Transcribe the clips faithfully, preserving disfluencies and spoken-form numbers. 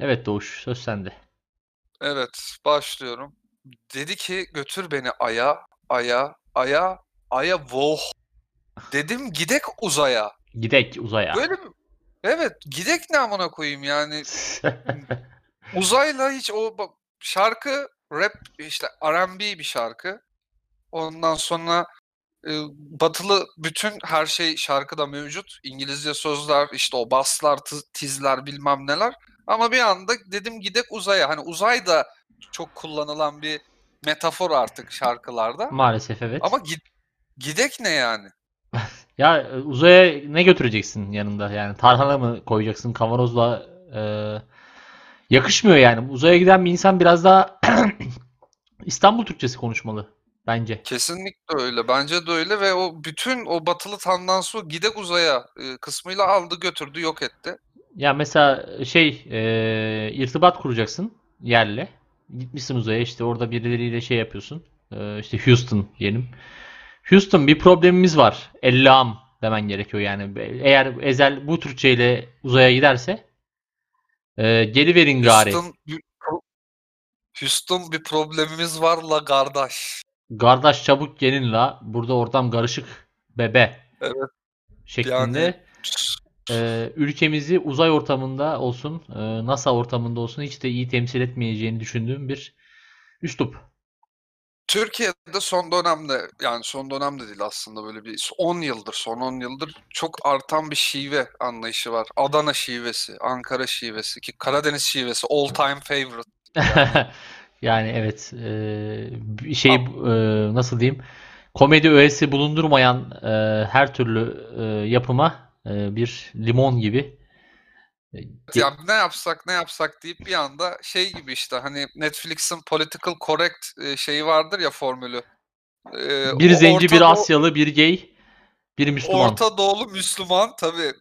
Evet Doğuş, söz sende. Evet, başlıyorum. Dedi ki götür beni aya, aya, aya, aya voh. Dedim gidek uzaya. Gidek uzaya. Böyle mi? Evet, gidek ne amına koyayım yani. Uzayla hiç o şarkı rap işte R and B bir şarkı. Ondan sonra batılı bütün her şey şarkıda mevcut. İngilizce sözler, işte o baslar, tizler bilmem neler. Ama bir anda dedim gidek uzaya. Hani uzay da çok kullanılan bir metafor artık şarkılarda. Maalesef evet. Ama gid- gidek ne yani? Ya uzaya ne götüreceksin yanında? Yani tarhana mı koyacaksın kavanozla? E, yakışmıyor yani. Uzaya giden bir insan biraz daha İstanbul Türkçesi konuşmalı bence. Kesinlikle öyle. Bence de öyle ve o bütün o batılı tandansı o gidek uzaya kısmıyla aldı götürdü yok etti. Ya mesela şey e, irtibat kuracaksın yerle. Gitmişsin uzaya işte orada birileriyle şey yapıyorsun. E, işte Houston diyelim. Houston bir problemimiz var. Ellam demen gerekiyor yani. Eğer Ezhel bu Türkçeyle uzaya giderse e, geliverin gari. Houston, Houston bir problemimiz var la kardeş. Kardeş çabuk gelin la. Burada ortam karışık bebe. Evet. Şeklinde. Yani... Ee, ülkemizi uzay ortamında olsun, e, NASA ortamında olsun hiç de iyi temsil etmeyeceğini düşündüğüm bir üslup. Türkiye'de son dönemde, yani son dönemde değil aslında böyle bir on yıldır, son on yıldır çok artan bir şive anlayışı var. Adana şivesi, Ankara şivesi, ki Karadeniz şivesi all time favorite. Yani, yani evet, e, şey e, nasıl diyeyim, komedi öğesi bulundurmayan e, her türlü e, yapıma bir limon gibi. Ya ne yapsak ne yapsak deyip bir anda şey gibi işte hani Netflix'in political correct şeyi vardır ya formülü. Ee, bir zenci, Orta bir Do- Asyalı, bir gay, bir Müslüman. Orta Doğulu Müslüman tabii.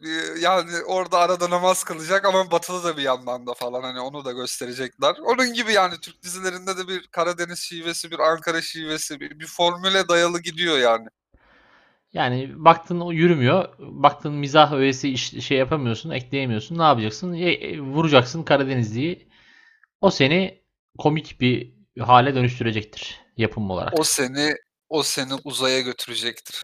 Yani orada arada namaz kılacak ama batılı da bir yandan da falan hani onu da gösterecekler. Onun gibi yani Türk dizilerinde de bir Karadeniz şivesi, bir Ankara şivesi, bir, bir formüle dayalı gidiyor yani. Yani baktın o yürümüyor. Baktın mizah öğesi şey yapamıyorsun, ekleyemiyorsun. Ne yapacaksın? E, vuracaksın Karadenizli'yi. O seni komik bir hale dönüştürecektir yapım olarak. O seni o seni uzaya götürecektir.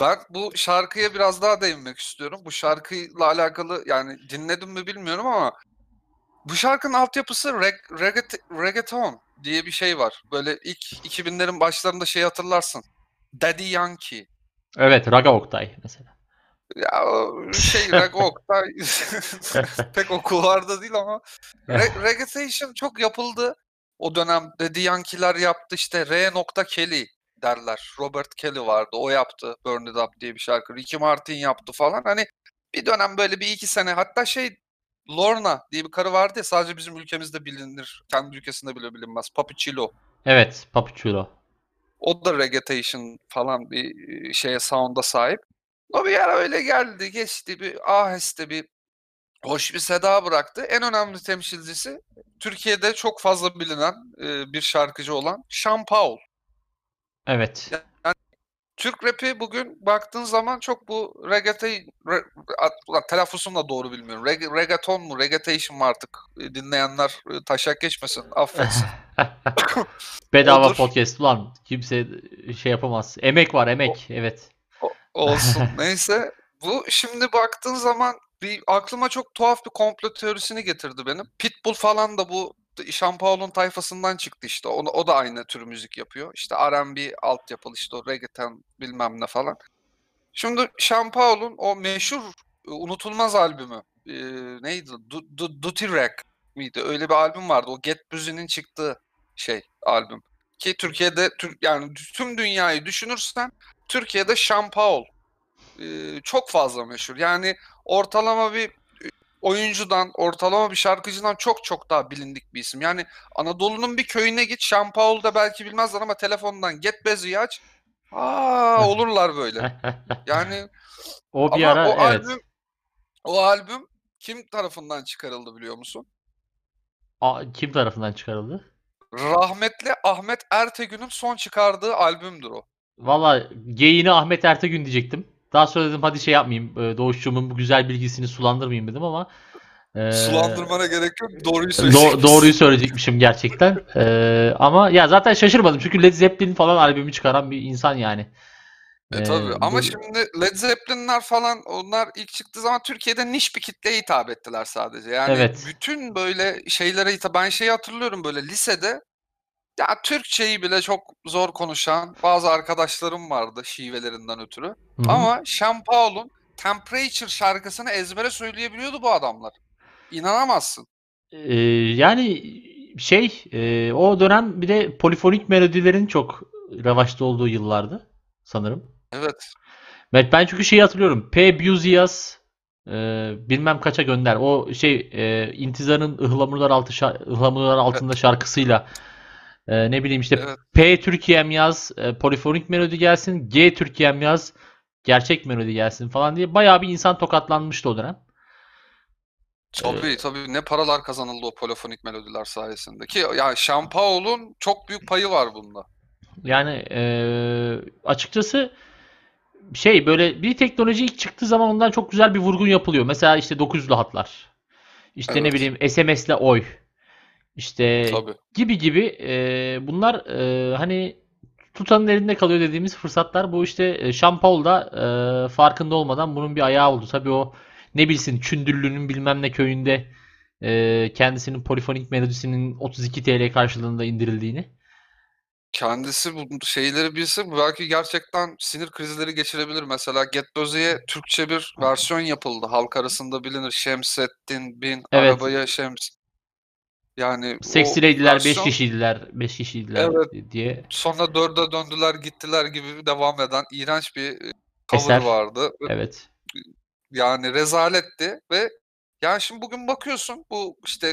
Ben bu şarkıya biraz daha değinmek istiyorum. Bu şarkıyla alakalı yani dinledim mi bilmiyorum ama bu şarkının altyapısı reg- regga- reggaeton diye bir şey var. Böyle ilk iki binlerin başlarında şey hatırlarsın. Daddy Yankee. Evet, Raga Oktay mesela. Ya şey Raga Oktay pek okullarda değil ama Re- Reggaeton çok yapıldı. O dönem Daddy Yankee'ler yaptı işte R. Kelly derler. Robert Kelly vardı, o yaptı Burn It Up diye bir şarkı. Ricky Martin yaptı falan. Hani bir dönem böyle bir iki sene hatta şey Lorna diye bir karı vardı ya sadece bizim ülkemizde bilinir. Kendi ülkesinde bile bilinmez. Papichilo. Evet, Papichilo. O da reggaeton falan bir şeye sound'a sahip. O bir ara öyle geldi, geçti bir aheste bir hoş bir seda bıraktı. En önemli temsilcisi Türkiye'de çok fazla bilinen e, bir şarkıcı olan Sean Paul. Evet. Yani, Türk rapi bugün baktığın zaman çok bu reggaeton, re, telaffuzum da doğru bilmiyorum. Reg, reggaeton mu, reggaetation mu artık dinleyenler taşak geçmesin, affetsin. Bedava odur. Podcast ulan kimse şey yapamaz. Emek var emek o, evet. O, olsun neyse. Bu şimdi baktığın zaman bir aklıma çok tuhaf bir komplo teorisini getirdi benim. Pitbull falan da bu Şampaoğlu'nun tayfasından çıktı işte. O, o da aynı tür müzik yapıyor. İşte R and B altyapılı işte o reggaeton bilmem ne falan. Şimdi Şampaoğlu'nun o meşhur unutulmaz albümü e, neydi? Du, du, Dutty Rock miydi? Öyle bir albüm vardı. O Get Busy'nin çıktığı şey albüm. Ki Türkiye'de yani tüm dünyayı düşünürsen Türkiye'de Sean Paul e, çok fazla meşhur. Yani ortalama bir oyuncudan, ortalama bir şarkıcıdan çok çok daha bilindik bir isim. Yani Anadolu'nun bir köyüne git, Sean Paul da belki bilmezler ama telefondan Get Busy'yi aç. Aa olurlar böyle. Yani o bir ara o evet. Albüm, o albüm kim tarafından çıkarıldı biliyor musun? A, kim tarafından çıkarıldı? Rahmetli Ahmet Ertegün'ün son çıkardığı albümdür o. Valla geyini Ahmet Ertegün diyecektim. Daha sonra dedim hadi şey yapmayayım. Doğuşçuğumun bu güzel bilgisini sulandırmayayım dedim ama Ee, Sulandırmana gerek yok. Doğruyu söyleyecekmişim. Do- doğruyu söyleyecekmişim gerçekten. ee, ama ya zaten şaşırmadım. Çünkü Led Zeppelin falan albümü çıkaran bir insan yani. E ee, tabii ama bu... şimdi Led Zeppelin'ler falan, onlar ilk çıktığı zaman Türkiye'de niş bir kitleye hitap ettiler sadece. Yani evet. Bütün böyle şeylere hitap... Ben şeyi hatırlıyorum böyle lisede. Ya Türkçeyi bile çok zor konuşan bazı arkadaşlarım vardı şivelerinden ötürü. Hı-hı. Ama Şampaoğlu'nun Temperature şarkısını ezbere söyleyebiliyordu bu adamlar. İnanamazsın. Ee, yani şey e, o dönem bir de polifonik melodilerin çok revaçta olduğu yıllardı sanırım. Evet. Ben çünkü şeyi hatırlıyorum. P. Buzias e, bilmem kaça gönder. O şey e, İntizar'ın ıhlamurlar, altı şa- ıhlamurlar altında evet. şarkısıyla e, ne bileyim işte evet. P. Türkiye'm yaz e, polifonik melodi gelsin. G. Türkiye'm yaz gerçek melodi gelsin falan diye bayağı bir insan tokatlanmıştı o dönem. Tabii tabii ne paralar kazanıldı o polifonik melodiler sayesinde ki yani Şampaoğlu'nun çok büyük payı var bunda. Yani e, açıkçası şey böyle bir teknoloji ilk çıktığı zaman ondan çok güzel bir vurgun yapılıyor. Mesela işte dokuz yüzlü hatlar. İşte evet. ne bileyim S M S'le oy. İşte tabii. gibi gibi e, bunlar e, hani tutanın elinde kalıyor dediğimiz fırsatlar. Bu işte Şampaoğlu da e, farkında olmadan bunun bir ayağı oldu. Tabii o ne bilsin Çündüllü'nün bilmem ne köyünde e, kendisinin polifonik melodisinin otuz iki TL karşılığında indirildiğini. Kendisi bu şeyleri bilse belki gerçekten sinir krizleri geçirebilir. Mesela Get Busy'ye Türkçe bir versiyon yapıldı. Halk arasında bilinir. Şemsettin bin evet. arabaya Şems. Yani Seksi Lady'ler versiyon... beş kişiydiler, beş kişiydiler evet. diye. Sonra dörde döndüler gittiler gibi devam eden iğrenç bir cover Eser. vardı. Evet. Yani rezaletti ve yani şimdi bugün bakıyorsun bu işte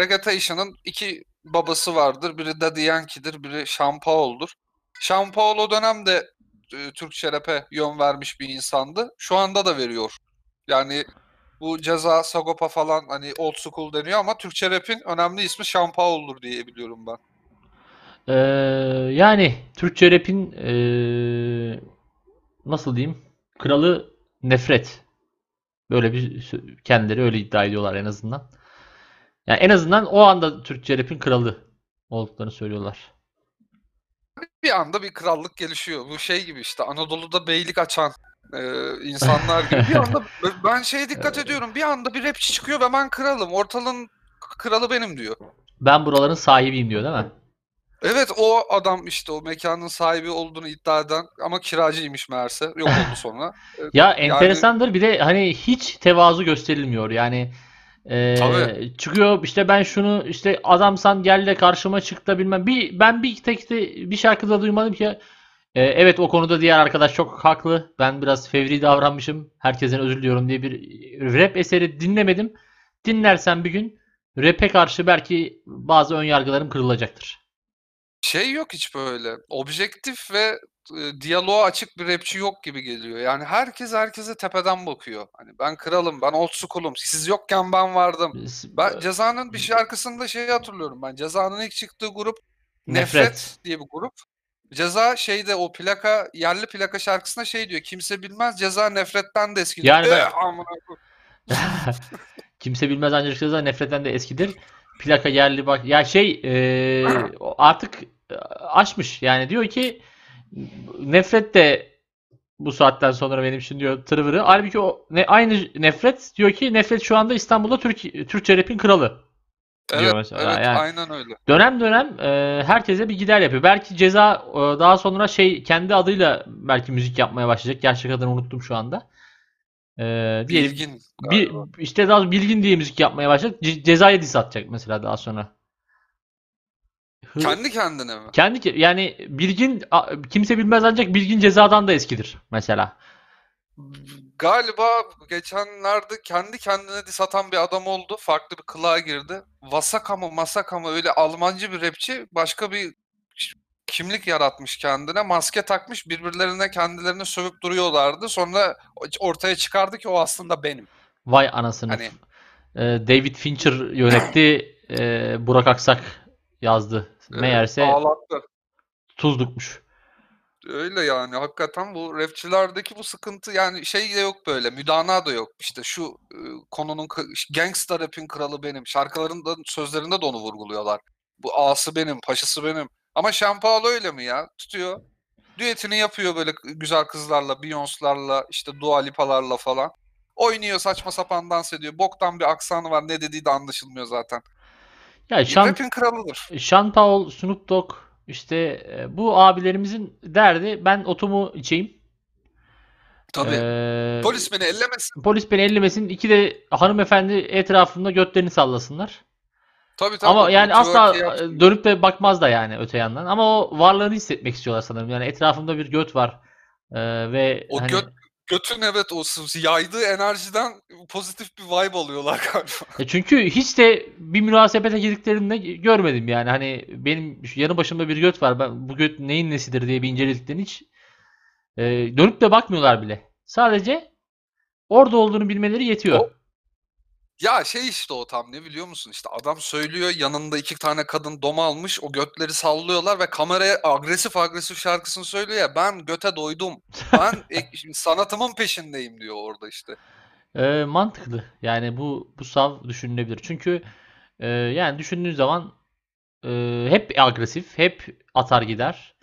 Reggaetation'ın iki babası vardır. Biri Daddy Yankee'dir, biri Şampaoğlu'dur. Şampaoğlu o dönemde e, Türkçe rap'e yön vermiş bir insandı. Şu anda da veriyor. Yani bu Ceza, Sagopa falan hani old school deniyor ama Türkçe rap'in önemli ismi Şampaoğlu'dur diye biliyorum ben. Ee, yani Türkçe rap'in ee, nasıl diyeyim? Kralı Nefret. Böyle bir kendileri öyle iddia ediyorlar en azından. Yani en azından o anda Türkçe rap'in kralı olduklarını söylüyorlar. Bir anda bir krallık gelişiyor. Bu şey gibi işte Anadolu'da beylik açan e, insanlar gibi. Bir anda ben şeye dikkat ediyorum. Bir anda bir rapçi çıkıyor ve ben kralım. Ortalığın kralı benim diyor. Ben buraların sahibiyim diyor değil mi? Evet o adam işte o mekanın sahibi olduğunu iddia eden ama kiracıymış meğerse yok oldu sonra. Ya yani... enteresandır bir de hani hiç tevazu gösterilmiyor yani e, çıkıyor işte ben şunu işte adamsan gel de karşıma çık da bilmem bir ben bir tek de bir şarkıda duymadım ki e, evet o konuda diğer arkadaş çok haklı ben biraz fevri davranmışım herkesten özür diliyorum diye bir rap eseri dinlemedim dinlersen bir gün rap'e karşı belki bazı ön yargılarım kırılacaktır. Şey yok hiç böyle. Objektif ve e, diyaloğa açık bir rapçi yok gibi geliyor. Yani herkes herkese tepeden bakıyor. Hani ben kralım, ben old school'um. Siz yokken ben vardım. Ben Ceza'nın bir şarkısında şeyi hatırlıyorum ben. Ceza'nın ilk çıktığı grup Nefret, Nefret diye bir grup. Ceza şeyde o plaka, yerli plaka şarkısında şey diyor. Kimse bilmez Ceza Nefret'ten de eskidir. Yani ben... Kimse bilmez ancak Ceza Nefret'ten de eskidir. Plaka yerli bak. Ya şey e, artık aşmış. Yani diyor ki Nefret de bu saatten sonra benim için diyor tırvırı. Halbuki o ne, aynı Nefret diyor ki Nefret şu anda İstanbul'da Türk, Türkçe rap'in kralı. Evet, diyor mesela. Evet yani, aynen öyle. Dönem dönem e, herkese bir gider yapıyor. Belki Ceza e, daha sonra şey kendi adıyla belki müzik yapmaya başlayacak. Gerçek adını unuttum şu anda. Ee, diye, Bilgin bir, işte daha Bilgin diye müzik yapmaya başladı. Ce- Ceza'ya diss atacak mesela daha sonra. Hı. Kendi kendine mi? Kendi yani Bilgin kimse bilmez ancak Bilgin Ceza'dan da eskidir mesela. Galiba geçenlerde kendi kendine diss atan bir adam oldu. Farklı bir kılığa girdi. Wasakam'ı Masakam'ı öyle Almancı bir rapçi başka bir kimlik yaratmış kendine, maske takmış, birbirlerine kendilerini sövüp duruyorlardı. Sonra ortaya çıkardı ki o aslında benim. Vay anasını. Hani... David Fincher yönetti, Burak Aksak yazdı. Meğerse evet, ağlattı. Tuzlukmuş. Öyle yani, hakikaten bu rapçilerdeki bu sıkıntı yani, şey de yok böyle, müdana da yok. İşte şu e, konunun, gangsta rap'in kralı benim. Şarkılarında, sözlerinde de onu vurguluyorlar. Bu ağası benim, paşası benim. Ama Şampaoğlu öyle mi ya? Tutuyor. Düetini yapıyor böyle güzel kızlarla, Beyoncé'larla, işte Dua Lipa'larla falan. Oynuyor, saçma sapan dans ediyor. Boktan bir aksanı var. Ne dediği de anlaşılmıyor zaten. Ya Şan... Rap'in kralıdır. Sean Paul, Snoop Dogg, işte bu abilerimizin derdi ben otumu içeyim. Tabii. Ee, polis beni ellemesin. Polis beni ellemesin. İki de hanımefendi etrafımda götlerini sallasınlar. Tabii tabii. Ama yani asla dönüp de bakmaz da yani öte yandan. Ama o varlığını hissetmek istiyorlar sanırım. Yani etrafımda bir göt var. Ee, ve o hani... göt Götün evet o yaydığı enerjiden pozitif bir vibe alıyorlar galiba. Çünkü hiç de bir münasebete girdiklerini görmedim yani. Hani benim yanı başımda bir göt var. Ben, bu göt neyin nesidir diye bir incelediklerini hiç e, dönüp de bakmıyorlar bile. Sadece orada olduğunu bilmeleri yetiyor. O, ya şey işte o tam ne biliyor musun? İşte adam söylüyor, yanında iki tane kadın doma almış. O götleri sallıyorlar ve kameraya agresif agresif şarkısını söylüyor ya. Ben göte doydum. Ben sanatımın peşindeyim diyor orada işte. E, mantıklı. Yani bu bu sav düşünülebilir. Çünkü e, yani düşündüğün zaman e, hep agresif, hep atar gider.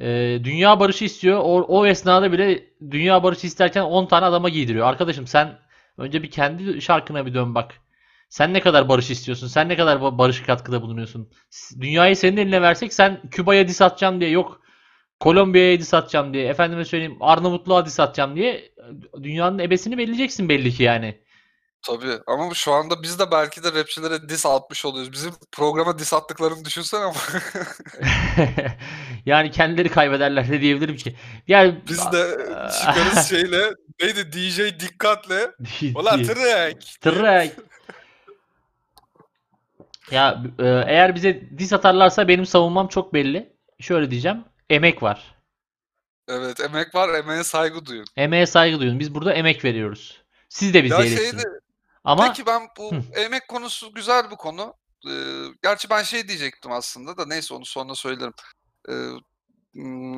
E, dünya barışı istiyor. O, o esnada bile dünya barışı isterken on tane adama giydiriyor. Arkadaşım sen önce bir kendi şarkına bir dön bak. Sen ne kadar barış istiyorsun? Sen ne kadar barış katkıda bulunuyorsun? Dünyayı senin eline versek sen Küba'ya diss atacağım diye, yok Kolombiya'ya diss atacağım diye, efendime söyleyeyim Arnavutluğa diss atacağım diye dünyanın ebesini belirleyeceksin belli ki yani. Tabii ama şu anda biz de belki de rapçilere diss atmış oluyoruz. Bizim programa diss attıklarını düşünsene ama. Yani kendileri kaybederler de diyebilirim ki. Yani biz de çıkarız şeyle, neydi D J dikkatle. Ulan track. Track. Ya eğer bize diss atarlarsa benim savunmam çok belli. Şöyle diyeceğim. Emek var. Evet, emek var. Emeğe saygı duyun. Emeğe saygı duyun. Biz burada emek veriyoruz. Siz de bize eleştirin. Ama... Peki ben bu Hı. emek konusu güzel bir konu. Ee, gerçi ben şey diyecektim aslında da neyse onu sonra söylerim. Ee,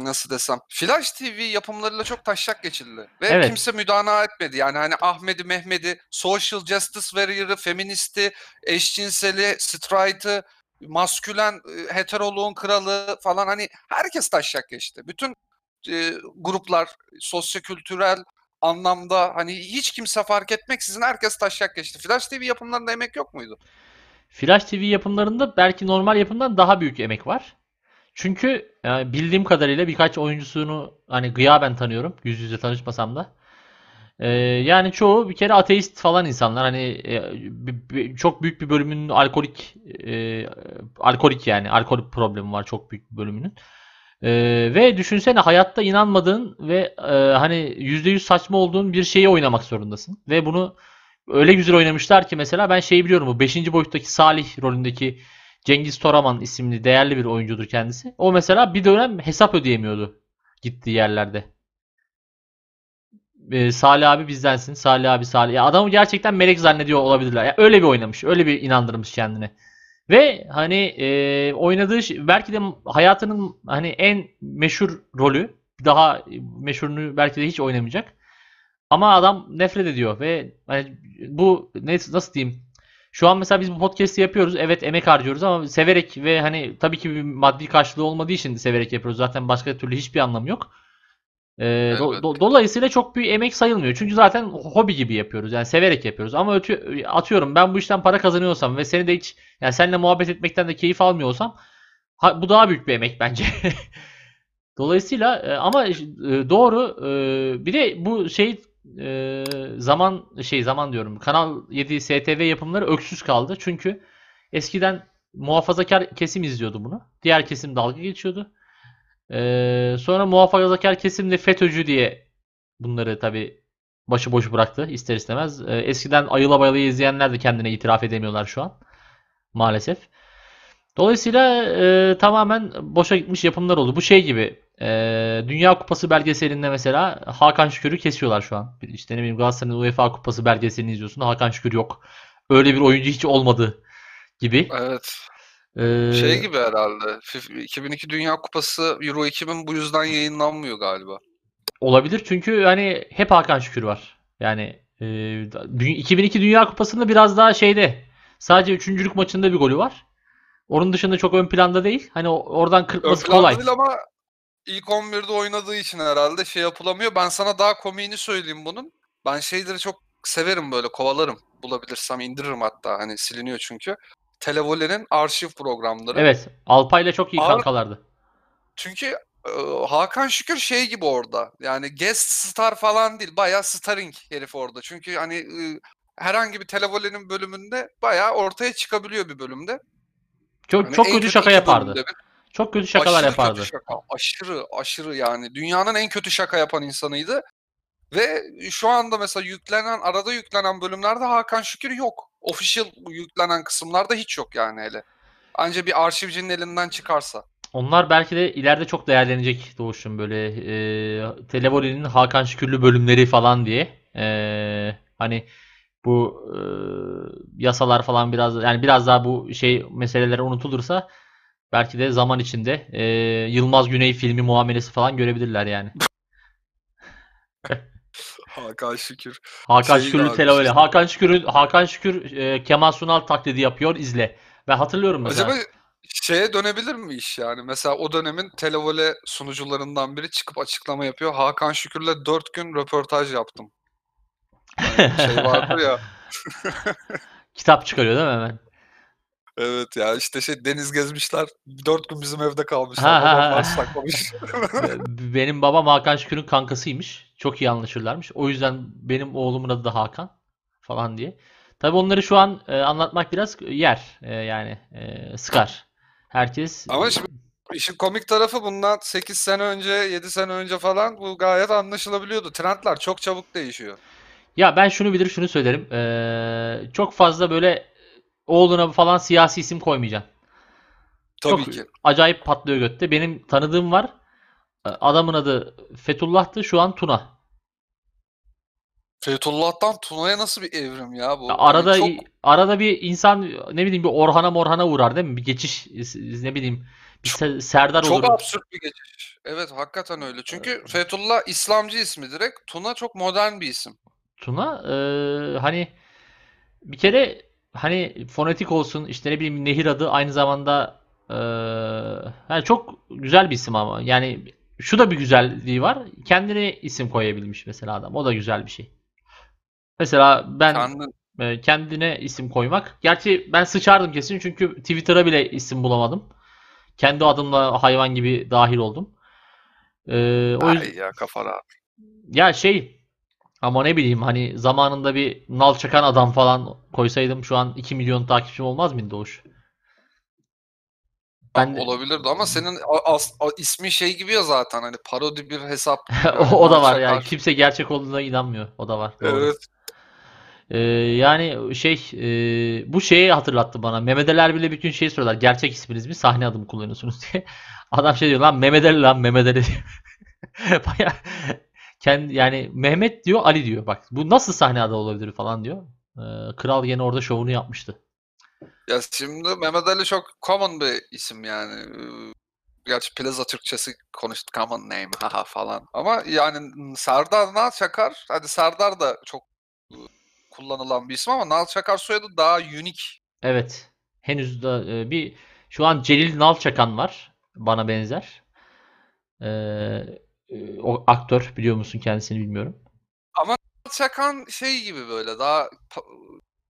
nasıl desem. Flash T V yapımlarıyla çok taşak geçildi. Ve evet. Kimse müdana etmedi. Yani hani Ahmet'i, Mehmet'i, social justice warrior'ı, feministi, eşcinseli, straight'ı, maskülen, heteroluğun kralı falan, hani herkes taşak geçti. Bütün e, gruplar, sosyokültürel anlamda hani hiç kimse fark etmeksizin herkes taşak geçti. Flash T V yapımlarında emek yok muydu? Flash T V yapımlarında belki normal yapımdan daha büyük emek var. Çünkü yani bildiğim kadarıyla birkaç oyuncusunu hani gıyaben tanıyorum. Yüz yüze tanışmasam da. Ee, yani çoğu bir kere ateist falan insanlar. Hani e, çok büyük bir bölümünün alkolik e, alkolik yani alkolik problemi var çok büyük bir bölümünün. Ee, ve düşünsene hayatta inanmadığın ve e, hani yüzde yüz saçma olduğun bir şeyi oynamak zorundasın. Ve bunu öyle güzel oynamışlar ki mesela ben şeyi biliyorum, bu beşinci boyuttaki Salih rolündeki Cengiz Toraman isimli değerli bir oyuncudur kendisi. O mesela bir dönem hesap ödeyemiyordu gittiği yerlerde. Ee, Salih abi bizdensin, Salih abi Salih. Ya adamı gerçekten melek zannediyor olabilirler. Ya öyle bir oynamış, öyle bir inandırmış kendine. Ve hani e, oynadığı şey, belki de hayatının hani en meşhur rolü, daha meşhurunu belki de hiç oynamayacak. Ama adam nefret ediyor ve hani bu ne, nasıl diyeyim? Şu an mesela biz bu podcast'i yapıyoruz. Evet, emek harcıyoruz ama severek ve hani tabii ki bir maddi karşılığı olmadığı için severek yapıyoruz. Zaten başka türlü hiçbir anlamı yok. E, evet. do, do, dolayısıyla çok büyük emek sayılmıyor. Çünkü zaten hobi gibi yapıyoruz. Yani severek yapıyoruz. Ama ötü, atıyorum ben bu işten para kazanıyorsam ve seni de hiç yani seninle muhabbet etmekten de keyif almıyorsam ha, bu daha büyük bir emek bence. Dolayısıyla e, ama e, doğru e, bir de bu şey e, zaman şey zaman diyorum Kanal yedi S T V yapımları öksüz kaldı. Çünkü eskiden muhafazakar kesim izliyordu bunu. Diğer kesim dalga geçiyordu. Ee, sonra muhafazakar kesimle FETÖ'cü diye bunları tabi başıboş bıraktı ister istemez. Ee, eskiden ayıla bayıla izleyenler de kendine itiraf edemiyorlar şu an maalesef. Dolayısıyla e, tamamen boşa gitmiş yapımlar oldu. Bu şey gibi e, Dünya Kupası belgeselinde mesela Hakan Şükür'ü kesiyorlar şu an. İşte ne bileyim Galatasaray'ın UEFA Kupası belgeselini izliyorsun, Hakan Şükür yok. Öyle bir oyuncu hiç olmadı gibi. Evet. Ee, şey gibi herhalde. iki bin iki Dünya Kupası Euro iki bin bu yüzden yayınlanmıyor galiba. Olabilir çünkü hani hep Hakan Şükür var. Yani e, iki bin iki Dünya Kupası'nda biraz daha şeyde, sadece üçüncülük maçında bir golü var. Onun dışında çok ön planda değil. Hani oradan kırpması kolay. Ama ilk on birde oynadığı için herhalde şey yapılamıyor. Ben sana daha komiğini söyleyeyim bunun. Ben şeyleri çok severim, böyle kovalarım. Bulabilirsem indiririm hatta. Hani siliniyor çünkü. Televole'nin arşiv programları. Evet. Alpay'la çok iyi Ar- kankalardı. Çünkü Hakan Şükür şey gibi orada. Yani guest star falan değil. Bayağı starring herif orada. Çünkü hani herhangi bir Televole'nin bölümünde bayağı ortaya çıkabiliyor bir bölümde. Çok yani çok kötü şaka yapardı. Bölümde. Çok kötü şakalar aşırı yapardı. Kötü şaka. Aşırı aşırı yani. Dünyanın en kötü şaka yapan insanıydı. Ve şu anda mesela yüklenen, arada yüklenen bölümlerde Hakan Şükür yok. Official yüklenen kısımlarda hiç yok yani hele. Anca bir arşivcinin elinden çıkarsa. Onlar belki de ileride çok değerlenecek Doğuş'un böyle e, Televole'nin Hakan Şükürlü bölümleri falan diye. E, hani bu e, yasalar falan biraz yani biraz daha bu şey meseleleri unutulursa belki de zaman içinde e, Yılmaz Güney filmi muamelesi falan görebilirler yani. Hakan Şükür. Hakan şey Şükürlü Televole. Hakan Şükür Hakan Şükür e, Kemal Sunal taklidi yapıyor, izle. Ben hatırlıyorum mesela. Acaba şeye dönebilir mi iş yani? Mesela o dönemin Televole sunucularından biri çıkıp açıklama yapıyor. Hakan Şükür'le dört gün röportaj yaptım. Yani şey vardır ya. Kitap çıkarıyor değil mi hemen? Evet ya işte şey deniz gezmişler. dört gün bizim evde kalmışlar. Babam var saklamış. Benim babam Hakan Şükür'ün kankasıymış. Çok iyi anlaşırlarmış. O yüzden benim oğlumun adı da Hakan falan diye. Tabii onları şu an e, anlatmak biraz yer. E, yani e, sıkar. Herkes... Ama şimdi işin komik tarafı bundan sekiz sene önce, yedi sene önce falan bu gayet anlaşılabiliyordu. Trendler çok çabuk değişiyor. Ya ben şunu bilir şunu söylerim. E, çok fazla böyle oğluna falan siyasi isim koymayacaksın. Tabii çok ki. Acayip patlıyor götte. Benim tanıdığım var. Adamın adı Fethullah'tı. Şu an Tuna. Fethullah'tan Tuna'ya nasıl bir evrim ya bu? Ya arada yani çok... arada bir insan ne bileyim bir Orhan'a Morhan'a uğrar değil mi? Bir geçiş ne bileyim bir çok, Serdar olur. Çok absürt bir geçiş. Evet hakikaten öyle. Çünkü evet. Fethullah İslamcı ismi direkt. Tuna çok modern bir isim. Tuna e, hani bir kere hani fonetik olsun işte ne bileyim nehir adı aynı zamanda e, yani çok güzel bir isim ama yani şu da bir güzelliği var. Kendine isim koyabilmiş mesela adam. O da güzel bir şey. Mesela ben Kendin. kendine isim koymak. Gerçi ben sıçardım kesin çünkü Twitter'a bile isim bulamadım. Kendi adımla hayvan gibi dahil oldum. Ee, o yüzden... ya kafa rahat. Ya şey ama ne bileyim hani zamanında bir nal çakan adam falan koysaydım şu an iki milyon takipçim olmaz mıydı Doğuş? Ben de... Olabilirdi ama senin as, as, ismi şey gibi ya zaten hani parodi bir hesap. o, o da var ya yani. Kimse gerçek olduğuna inanmıyor. O da var. Doğru. Evet. Ee, yani şey e, bu şeyi hatırlattı bana. Memedeler bile bütün şeyi sorular. Gerçek isminiz mi? Sahne adımı kullanıyorsunuz diye. Adam şey diyor lan Memedeli lan Memedeli diyor. Bayağı kendi, yani Mehmet diyor Ali diyor. Bak bu nasıl sahne adı olabilir falan diyor. Ee, Kral gene orada şovunu yapmıştı. Ya şimdi Mehmet Ali çok common bir isim yani. Gerçi plaza Türkçesi konuştuk common name haha falan. Ama yani Serdar Nalçakar, hadi Serdar da çok kullanılan bir isim ama Nalçakar soyadı daha unique. Evet. Henüz de bir şu an Celil Nalçakan var bana benzer. Ee, o aktör biliyor musun kendisini bilmiyorum. Ama Nalçakan şey gibi böyle daha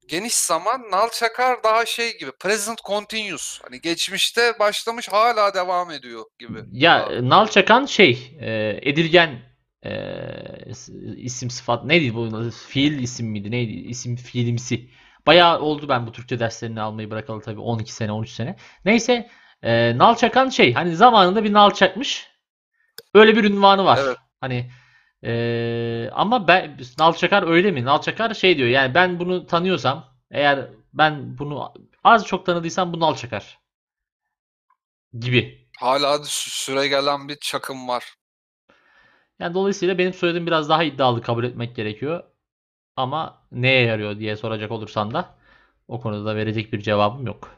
geniş zaman, Nalçakar daha şey gibi present continuous. Hani geçmişte başlamış hala devam ediyor gibi. Ya Nalçakan şey edilgen e, isim sıfat neydi bu fiil isim miydi neydi isim fiilimsi. Bayağı oldu ben bu Türkçe derslerini almayı bırakalı tabii on iki sene on üç sene. Neyse e, Nalçakan şey hani zamanında bir nal çakmış. Öyle bir ünvanı var. Evet. Hani Ee, ama ben Nalçakar öyle mi? Nalçakar şey diyor yani ben bunu tanıyorsam eğer ben bunu az çok tanıdıysam bu Nalçakar gibi. Hala süre gelen bir çakım var. Yani dolayısıyla benim söylediğim biraz daha iddialı kabul etmek gerekiyor. Ama neye yarıyor diye soracak olursan da o konuda da verecek bir cevabım yok.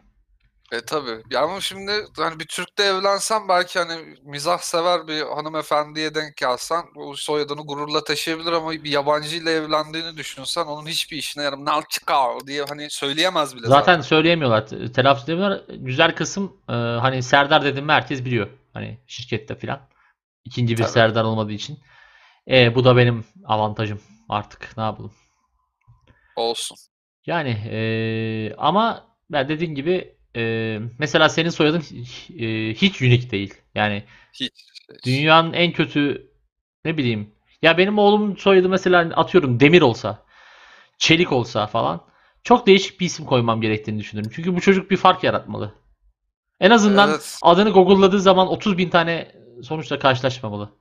E tabii. Ya ama şimdi hani bir Türk'te evlensen belki hani mizah sever bir hanımefendiye denk gelsen o soyadını gururla taşıyabilir ama bir yabancıyla evlendiğini düşünsen onun hiçbir işine yaramaz. Nalçıkal diye hani söyleyemez bile. Zaten, zaten. söyleyemiyorlar. Telaffuz edemiyorlar. Güzel kısım e, hani Serdar dedim mi herkes biliyor. Hani şirkette filan. İkinci bir tabii. Serdar olmadığı için. E, bu da benim avantajım. Artık ne yapalım. Olsun. Yani e, ama ben dediğim gibi Ee, mesela senin soyadın e, hiç unique değil. Yani hiç, hiç. Dünyanın en kötü ne bileyim. Ya benim oğlumun soyadı mesela atıyorum Demir olsa, Çelik olsa falan çok değişik bir isim koymam gerektiğini düşünürüm. Çünkü bu çocuk bir fark yaratmalı. En azından evet. Adını Google'ladığı zaman otuz bin tane sonuçla karşılaşmamalı.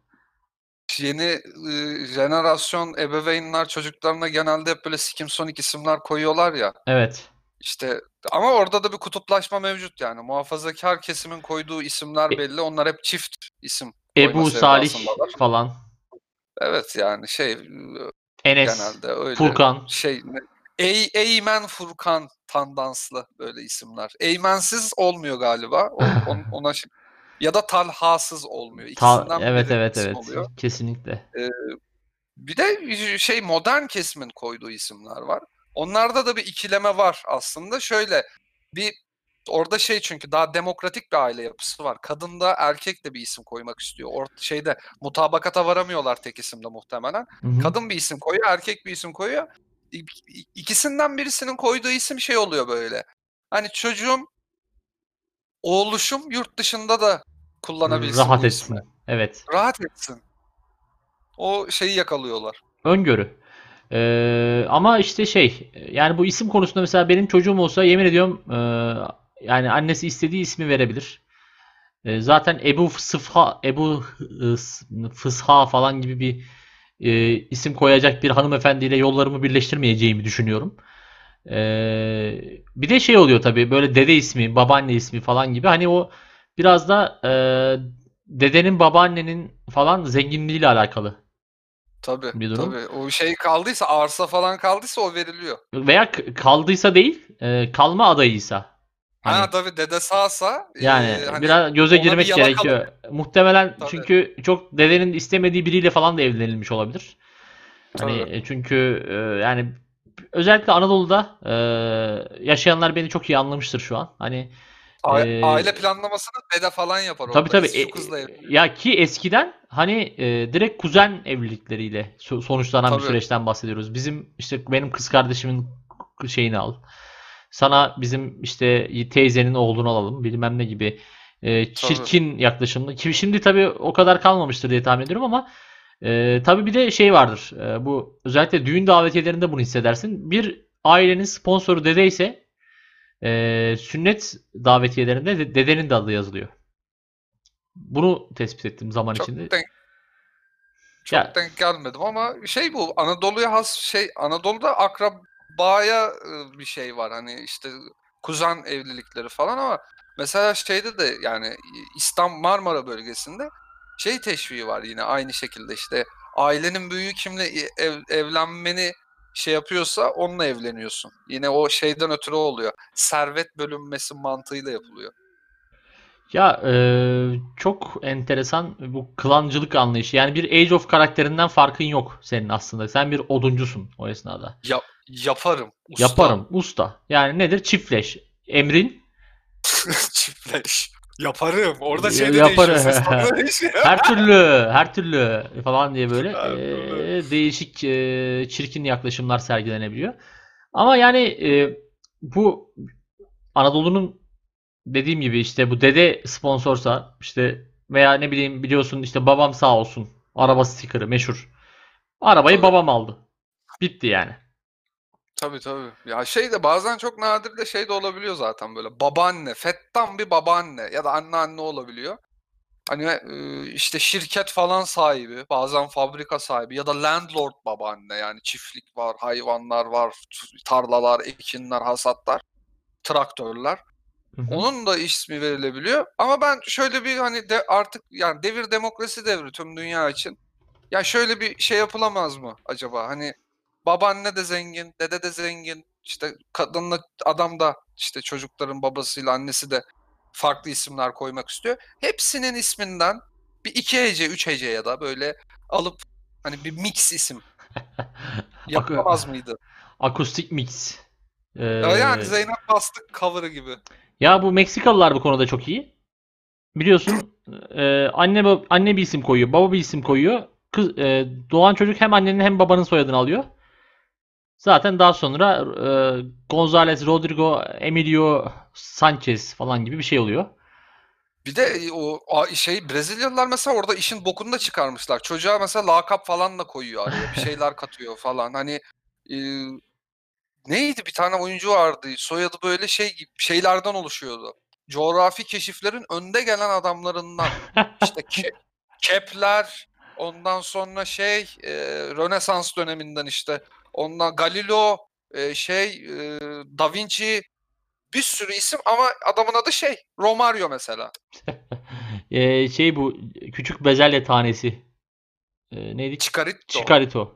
Yeni e, jenerasyon ebeveynler çocuklarına genelde hep böyle sikimsonik isimler koyuyorlar ya. Evet. İşte ama orada da bir kutuplaşma mevcut yani. Muhafazakar kesimin koyduğu isimler belli. Onlar hep çift isim. Ebu Salih falan. Evet yani şey Enes, genelde öyle. Furkan. Şey, Ey, Eymen Furkan tandanslı böyle isimler. Eymensiz olmuyor galiba. O, on, ona şey, ya da Talhasız olmuyor. İkisinden Ta, evet evet evet. Oluyor. Kesinlikle. Ee, bir de şey modern kesimin koyduğu isimler var. Onlarda da bir ikileme var aslında. Şöyle bir orada şey çünkü daha demokratik bir aile yapısı var. Kadın da erkek de bir isim koymak istiyor. Or şeyde mutabakata varamıyorlar tek isimde muhtemelen. Hı hı. Kadın bir isim koyuyor, erkek bir isim koyuyor. İkisinden birisinin koyduğu isim şey oluyor böyle. Hani çocuğum oğluşum yurt dışında da kullanabilsin. Rahat etsin. Evet. Rahat etsin. O şeyi yakalıyorlar. Öngörü. Ee, ama işte şey yani bu isim konusunda mesela benim çocuğum olsa yemin ediyorum e, yani annesi istediği ismi verebilir. E, zaten Ebu Sıfha, Ebu Fısha falan gibi bir e, isim koyacak bir hanımefendiyle yollarımı birleştirmeyeceğimi düşünüyorum. E, bir de şey oluyor tabii böyle dede ismi, babaanne ismi falan gibi hani o biraz da e, dedenin, babaannenin falan zenginliğiyle alakalı. Tabii, tabii. O şey kaldıysa, arsa falan kaldıysa o veriliyor. Veya kaldıysa değil, kalma adayıysa. Hani, ha tabii dede sağsa. Yani e, hani biraz göze girmek bir gerekiyor. Kalır. Muhtemelen tabii. Çünkü çok dedenin istemediği biriyle falan da evlenilmiş olabilir. Hani tabii. Çünkü yani özellikle Anadolu'da yaşayanlar beni çok iyi anlamıştır şu an. Hani Aile, aile planlamasını dede falan yapar. Tabii tabii. E, ya ki eskiden hani e, direkt kuzen evlilikleriyle sonuçlanan tabii. Bir süreçten bahsediyoruz. Bizim işte benim kız kardeşimin şeyini al. Sana bizim işte teyzenin oğlunu alalım bilmem ne gibi e, çirkin yaklaşımlı. Şimdi tabii o kadar kalmamıştır diye tahmin ediyorum ama e, tabii bir de şey vardır. E, bu özellikle düğün davetiyelerinde bunu hissedersin. Bir ailenin sponsoru dedeyse Ee, sünnet davetiyelerinde de dedenin de adı yazılıyor. Bunu tespit ettim zaman çok içinde. Denk, çok ya. denk gelmedim ama şey bu Anadolu'ya has şey Anadolu'da akrabaya bir şey var hani işte kuzen evlilikleri falan ama mesela şeyde de yani İstanbul Marmara bölgesinde şey teşviği var yine aynı şekilde işte ailenin büyüğü kimle ev, evlenmeni şey yapıyorsa onunla evleniyorsun. Yine o şeyden ötürü oluyor. Servet bölünmesi mantığıyla yapılıyor. Ya e, çok enteresan bu klancılık anlayışı. Yani bir Age of karakterinden farkın yok senin aslında. Sen bir oduncusun o esnada. Ya, yaparım. Usta. Yaparım. Usta. Yani nedir? Çiftleş. Emrin? Çiftleş. Yaparım. Orada şeyde yaparım. Değişiyor. Her türlü, her türlü falan diye böyle e, değişik e, çirkin yaklaşımlar sergilenebiliyor. Ama yani e, bu Anadolu'nun dediğim gibi işte bu dede sponsorsa işte veya ne bileyim biliyorsun işte babam sağ olsun araba stikeri meşhur. Arabayı tabii. Babam aldı. Bitti yani. Tabii tabii. Ya şey de bazen çok nadir de şey de olabiliyor zaten böyle babaanne, fettan bir babaanne ya da anneanne olabiliyor. Hani işte şirket falan sahibi, bazen fabrika sahibi ya da landlord babaanne yani çiftlik var, hayvanlar var, tarlalar, ekinler, hasatlar, traktörler. Hı hı. Onun da ismi verilebiliyor ama ben şöyle bir hani de artık yani devir demokrasi devri tüm dünya için. Ya şöyle bir şey yapılamaz mı acaba hani babaanne de zengin, dede de zengin, işte kadınla adam da işte çocukların babasıyla annesi de farklı isimler koymak istiyor. Hepsinin isminden bir iki hece, üç hece ya da böyle alıp hani bir mix isim yapamaz mıydı? Akustik mix. Ee... Yani Zeynep Bastık cover'ı gibi. Ya bu Meksikalılar bu konuda çok iyi. Biliyorsun e, anne anne bir isim koyuyor, baba bir isim koyuyor. Kız, e, doğan çocuk hem annenin hem babanın soyadını alıyor. Zaten daha sonra e, González, Rodrigo, Emilio, Sanchez falan gibi bir şey oluyor. Bir de o şey Brezilyalılar mesela orada işin bokunu da çıkarmışlar. Çocuğa mesela lakap falan da koyuyor araya. Bir şeyler katıyor falan. Hani e, neydi bir tane oyuncu vardı. Soyadı böyle şey gibi şeylerden oluşuyordu. Coğrafi keşiflerin önde gelen adamlarından. İşte ke- Kepler, ondan sonra şey e, Rönesans döneminden işte. Ondan Galileo, e, şey e, Da Vinci, bir sürü isim ama adamın adı şey Romario mesela. e, şey bu küçük bezelye tanesi. E, neydi? Chicarito. Chicarito.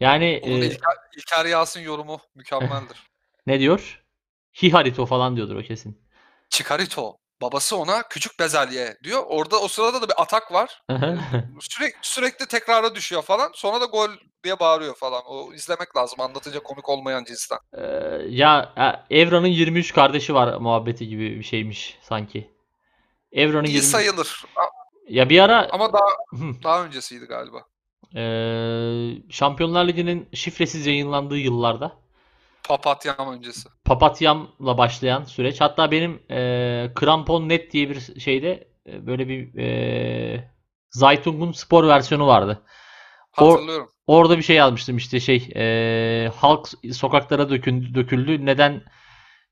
Yani e, İlker, İlker Yasin yorumu mükemmeldir. Ne diyor? Hiharito falan diyordur o kesin. Chicarito. Babası ona küçük bezelye diyor. Orada o sırada da bir atak var. Sürekli sürekli tekrara düşüyor falan. Sonra da gol diye bağırıyor falan. O izlemek lazım. Anlatınca komik olmayan cinsten. Ee, ya Evra'nın yirmi üç kardeşi var muhabbeti gibi bir şeymiş sanki. Evra'nın yirmi üç sayılır. Ya bir ara ama daha daha öncesiydi galiba. Ee, Şampiyonlar Ligi'nin şifresiz yayınlandığı yıllarda. Papatyam öncesi. Papatyam'la başlayan süreç. Hatta benim e, Krampon Net diye bir şeyde e, böyle bir e, Zaytung'un spor versiyonu vardı. Hatırlıyorum. Or, orada bir şey yazmıştım işte şey e, halk sokaklara döküldü, döküldü. Neden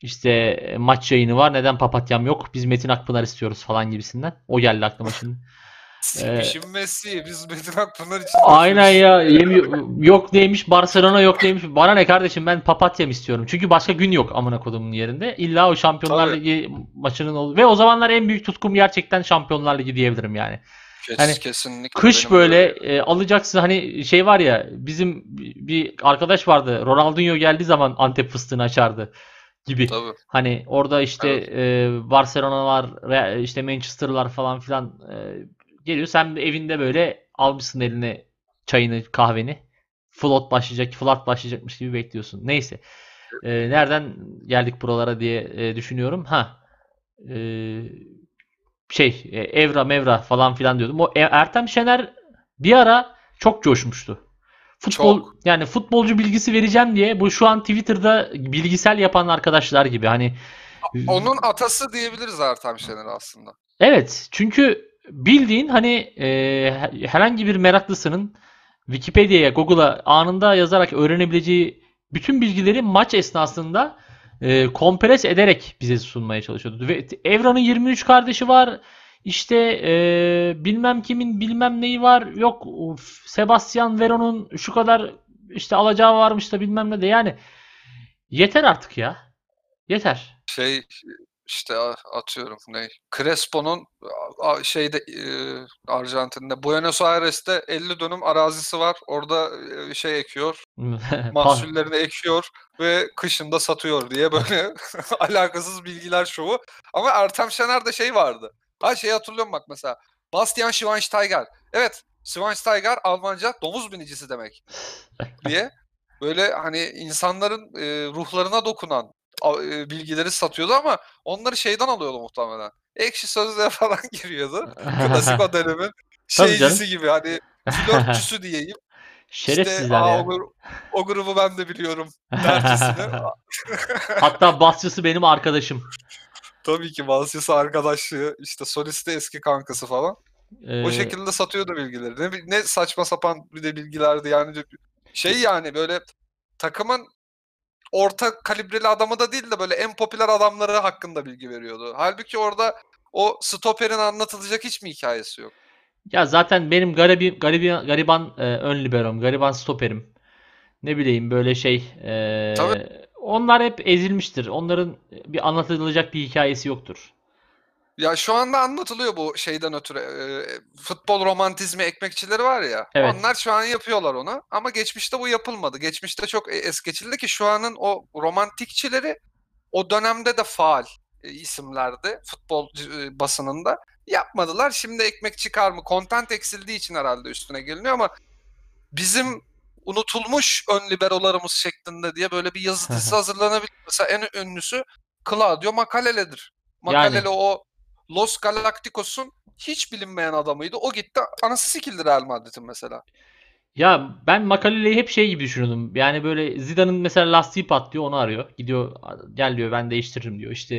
işte maç yayını var? Neden Papatyam yok? Biz Metin Akpınar istiyoruz falan gibisinden. O geldi aklıma şimdi. Sikişim ee, Messi, biz Metin Akpınar için aynen ya, yemi- yok neymiş Barcelona yok neymiş, bana ne kardeşim, ben Papatyam istiyorum. Çünkü başka gün yok amına kodumun yerinde. İlla o Şampiyonlar Tabii. Ligi maçının olduğu. Ve o zamanlar en büyük tutkum gerçekten Şampiyonlar Ligi diyebilirim yani. Kes, hani, kesinlikle. Kış böyle e, alacaksın hani şey var ya, bizim bir arkadaş vardı, Ronaldinho geldiği zaman Antep fıstığını açardı gibi. Tabii. Hani orada işte evet. e, Barcelona'lar işte Manchester'lar falan filan e, geliyor. Sen evinde böyle almışsın eline çayını, kahveni. Flot başlayacak, flat başlayacakmış gibi bekliyorsun. Neyse. Ee, nereden geldik buralara diye e, düşünüyorum. Ha. Ee, şey, e, Evra Mevra falan filan diyordum. O Ertem Şener bir ara çok coşmuştu. Futbol çok. Yani futbolcu bilgisi vereceğim diye bu şu an Twitter'da bilgisel yapan arkadaşlar gibi hani. Onun atası diyebiliriz Ertem Şener aslında. Evet. Çünkü bildiğin hani e, herhangi bir meraklısının Wikipedia'ya, Google'a anında yazarak öğrenebileceği bütün bilgileri maç esnasında e, kompres ederek bize sunmaya çalışıyordu. Ve Evra'nın yirmi üç kardeşi var, işte e, bilmem kimin bilmem neyi var, yok of, Sebastian Veron'un şu kadar işte alacağı varmış da bilmem ne de, yani yeter artık ya, yeter. Şey... İşte atıyorum ne? Crespo'nun şeyde e, Arjantin'de, Buenos Aires'te elli dönüm arazisi var. Orada e, şey ekiyor. mahsullerini ekiyor ve kışında satıyor diye böyle alakasız bilgiler şovu. Ama Ertem Şener'de şey vardı. Ha şey hatırlıyorum bak mesela. Bastian Schweinsteiger. Evet, Schweinsteiger Almanca domuz binicisi demek diye böyle hani insanların e, ruhlarına dokunan bilgileri satıyordu ama onları şeyden alıyordu muhtemelen. Ekşi Sözlüğe falan giriyordu. Klasik o dönemin şeycisi gibi hani flörtçüsü diyeyim. Şerefsizler işte, ya. O, gru- o grubu ben de biliyorum dergisini. Hatta basçısı benim arkadaşım. Tabii ki basçısı arkadaşlığı, işte solisti eski kankası falan. Ee... O şekilde satıyordu bilgileri. Ne, ne saçma sapan bir de bilgilerdi yani. Şey yani böyle takımın orta kalibreli adamı da değil de böyle en popüler adamları hakkında bilgi veriyordu. Halbuki orada o stoperin anlatılacak hiç mi hikayesi yok? Ya zaten benim garibi, garibi, gariban e, ön liberom, gariban stoperim. Ne bileyim böyle şey. E, onlar hep ezilmiştir. Onların bir anlatılacak bir hikayesi yoktur. Ya şu anda anlatılıyor bu şeyden ötürü. E, futbol romantizmi ekmekçileri var ya. Evet. Onlar şu an yapıyorlar onu. Ama geçmişte bu yapılmadı. Geçmişte çok es geçildi ki şu anın o romantikçileri o dönemde de faal e, isimlerdi futbol e, basınında. Yapmadılar. Şimdi ekmek çıkar mı? Content eksildiği için herhalde üstüne geliniyor ama bizim unutulmuş ön liberolarımız şeklinde diye böyle bir yazı dizisi hazırlanabilir. Mesela en ünlüsü Claudio Makélélé'dir. Makélélé yani... o Los Galacticos'un hiç bilinmeyen adamıydı. O gitti. Anası sikildi Real Madrid'in mesela. Ya ben Makélélé'yi hep şey gibi düşünüyordum. Yani böyle Zidane'ın mesela lastiği patlıyor, onu arıyor. Gidiyor, gel diyor, ben değiştiririm diyor. İşte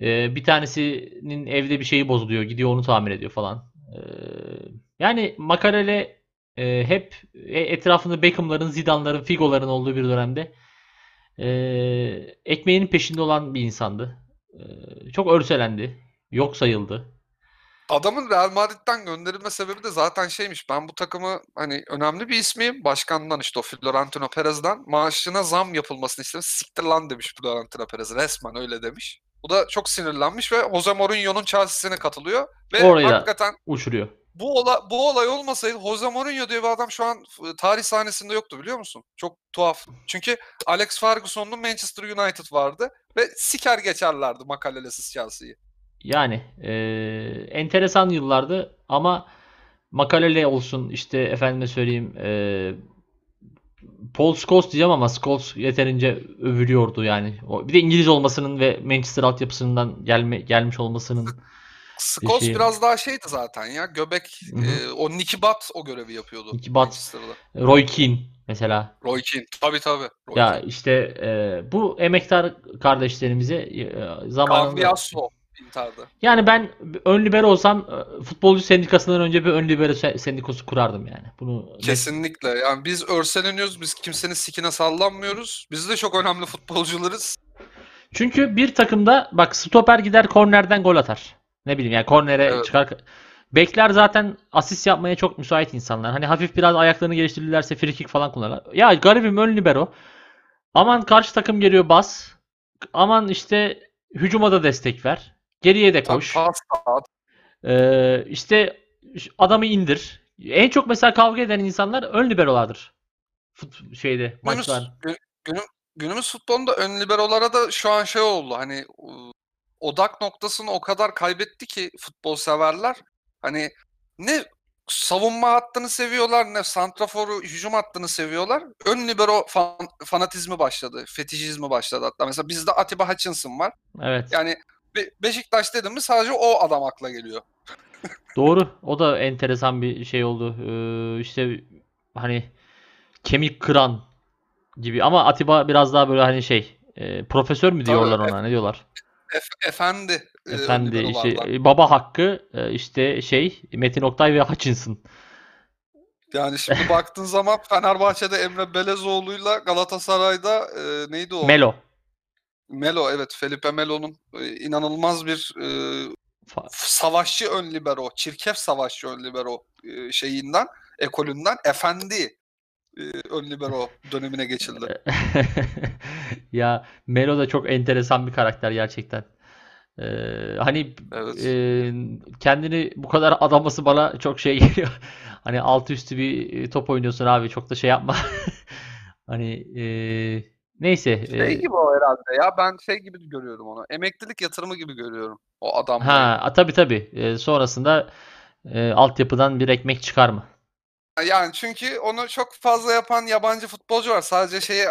e, bir tanesinin evde bir şeyi bozuluyor. Gidiyor onu tamir ediyor falan. E, yani Makélélé'yi e, hep e, etrafında Beckham'ların, Zidane'ların, Figo'ların olduğu bir dönemde e, ekmeğinin peşinde olan bir insandı. E, çok örselendi. Yok sayıldı. Adamın Real Madrid'den gönderilme sebebi de zaten şeymiş. Ben bu takımı hani önemli bir ismiyim. Başkandan işte o Florentino Perez'den maaşına zam yapılmasını istedim. Siktir lan demiş Florentino Perez. Resmen öyle demiş. Bu da çok sinirlenmiş ve Jose Mourinho'nun Chelsea'sine katılıyor. Ve orayı hakikaten uçuruyor. Bu, ola, bu olay olmasaydı Jose Mourinho diye bir adam şu an tarih sahnesinde yoktu, biliyor musun? Çok tuhaf. Çünkü Alex Ferguson'un Manchester United vardı ve siker geçerlerdi Makalelesiz Chelsea'yi. Yani e, enteresan yıllardı ama Makélélé'ye olsun, işte efendime söyleyeyim e, Paul Scholes diyeceğim ama Scholes yeterince övülüyordu yani. O, bir de İngiliz olmasının ve Manchester altyapısından gelme, gelmiş olmasının. Scholes bir biraz daha şeydi zaten ya, göbek. E, o Nicky Butt o görevi yapıyordu. Nicky Butt, Roy Keane mesela. Roy Keane tabii tabii. Roy ya Keane. işte e, bu emektar kardeşlerimize e, zamanında... Cambiasso. İntardı. Yani ben ön libero olsam futbolcu sendikasından önce bir ön libero sendikosu kurardım yani. Bunu kesinlikle. Yani biz örseleniyoruz. Biz kimsenin sikine sallanmıyoruz. Biz de çok önemli futbolcularız. Çünkü bir takımda bak stoper gider kornerden gol atar. Ne bileyim yani kornere evet. çıkar. Bekler zaten asist yapmaya çok müsait insanlar. Hani hafif biraz ayaklarını geliştirirlerse free kick falan kullanırlar. Ya garibim ön libero. Aman karşı takım geliyor bas. Aman işte hücuma da destek ver. Geriye de koş. Ee, işte adamı indir. En çok mesela kavga eden insanlar ön liberolardır. Fut, şeyde günümüz, maçlar. Günüm, günümüz futbolunda ön liberolara da şu an şey oldu. Hani odak noktasını o kadar kaybetti ki futbol severler. Hani ne savunma hattını seviyorlar, ne santraforu, hücum hattını seviyorlar. Ön libero fan, fanatizmi başladı. Fetişizmi başladı hatta. Mesela bizde Atiba Hutchinson var. Evet. Yani Be- Beşiktaş dedim mi sadece o adam akla geliyor. Doğru. O da enteresan bir şey oldu. Ee, işte hani kemik kıran gibi ama Atiba biraz daha böyle hani şey e, profesör mü diyorlar Tabii, ona e- ne diyorlar? E- efendi. Efendi. E- işte, baba hakkı e, işte şey Metin Oktay ve Hutchinson. Yani şimdi baktığın zaman Fenerbahçe'de Emre Belezoğlu'yla Galatasaray'da e, neydi o? Melo. Melo evet. Felipe Melo'nun inanılmaz bir e, savaşçı ön libero, çirkef savaşçı ön libero e, şeyinden, ekolünden efendi e, ön libero dönemine geçildi. Ya Melo da çok enteresan bir karakter gerçekten. Ee, hani evet. e, kendini bu kadar adaması bana çok şey geliyor. Hani altı üstü bir top oynuyorsun abi, çok da şey yapma. hani eee Neyse. Şey e... gibi o herhalde ya. Ben şey gibi görüyorum onu. Emeklilik yatırımı gibi görüyorum o adamı. Ha tabii tabii. E, sonrasında e, altyapıdan bir ekmek çıkar mı? Yani çünkü onu çok fazla yapan yabancı futbolcu var. Sadece şeye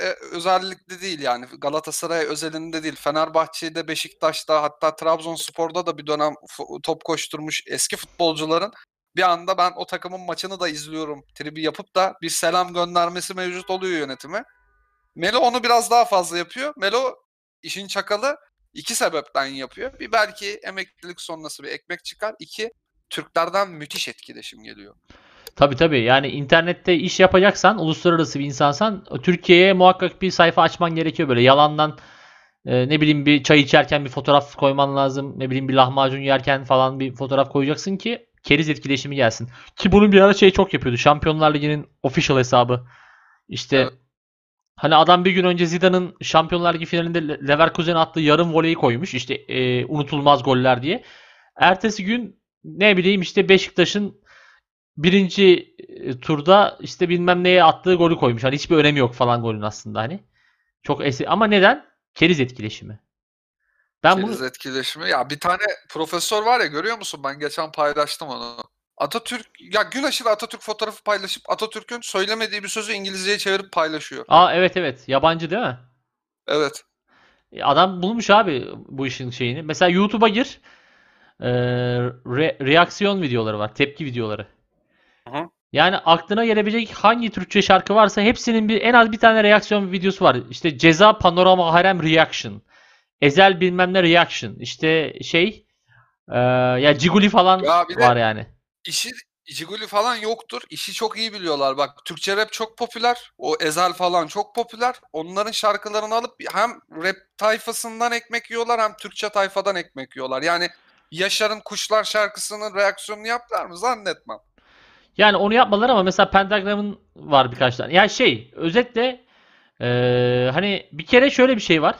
e, özellikle değil yani. Galatasaray özelinde değil. Fenerbahçe'de, Beşiktaş'ta, hatta Trabzonspor'da da bir dönem f- top koşturmuş eski futbolcuların bir anda ben o takımın maçını da izliyorum tribi yapıp da bir selam göndermesi mevcut oluyor yönetime. Melo onu biraz daha fazla yapıyor. Melo işin çakalı iki sebepten yapıyor. Bir belki emeklilik sonrası bir ekmek çıkar. İki, Türklerden müthiş etkileşim geliyor. Tabii tabii. Yani internette iş yapacaksan, uluslararası bir insansan Türkiye'ye muhakkak bir sayfa açman gerekiyor. Böyle yalandan e, ne bileyim bir çay içerken bir fotoğraf koyman lazım. Ne bileyim bir lahmacun yerken falan bir fotoğraf koyacaksın ki keriz etkileşimi gelsin. Ki bunu bir ara şey çok yapıyordu. Şampiyonlar Ligi'nin official hesabı. İşte evet. Hani adam bir gün önce Zidane'ın Şampiyonlar Ligi finalinde Leverkusen'e attığı yarım voleyi koymuş. İşte e, unutulmaz goller diye. Ertesi gün ne bileyim işte Beşiktaş'ın birinci turda işte bilmem neye attığı golü koymuş. Hani hiçbir önemi yok falan golün aslında hani. Çok eski ama neden? Keriz etkileşimi. Ben Keriz bunu... etkileşimi. Ya bir tane profesör var ya, görüyor musun? Ben geçen paylaştım onu. Atatürk, ya Gülaş'ın Atatürk fotoğrafı paylaşıp Atatürk'ün söylemediği bir sözü İngilizceye çevirip paylaşıyor. Aa evet evet. Yabancı değil mi? Evet. Adam bulmuş abi bu işin şeyini. Mesela YouTube'a gir. Ee, re- reaksiyon videoları var. Tepki videoları. Hı-hı. Yani aklına gelebilecek hangi Türkçe şarkı varsa hepsinin bir en az bir tane reaksiyon videosu var. İşte Ceza Panorama Harem Reaction. Ezhel bilmem ne Reaction. İşte şey e, ya Ciguli falan ya var de... yani. İşi Ciguli falan yoktur. İşi çok iyi biliyorlar. Bak Türkçe rap çok popüler. O Ezhel falan çok popüler. Onların şarkılarını alıp hem rap tayfasından ekmek yiyorlar hem Türkçe tayfadan ekmek yiyorlar. Yani Yaşar'ın Kuşlar şarkısının reaksiyonunu yaptılar mı? Zannetmem. Yani onu yapmalar ama mesela Pentagram'ın var birkaç tane. Yani şey özetle ee, hani bir kere şöyle bir şey var.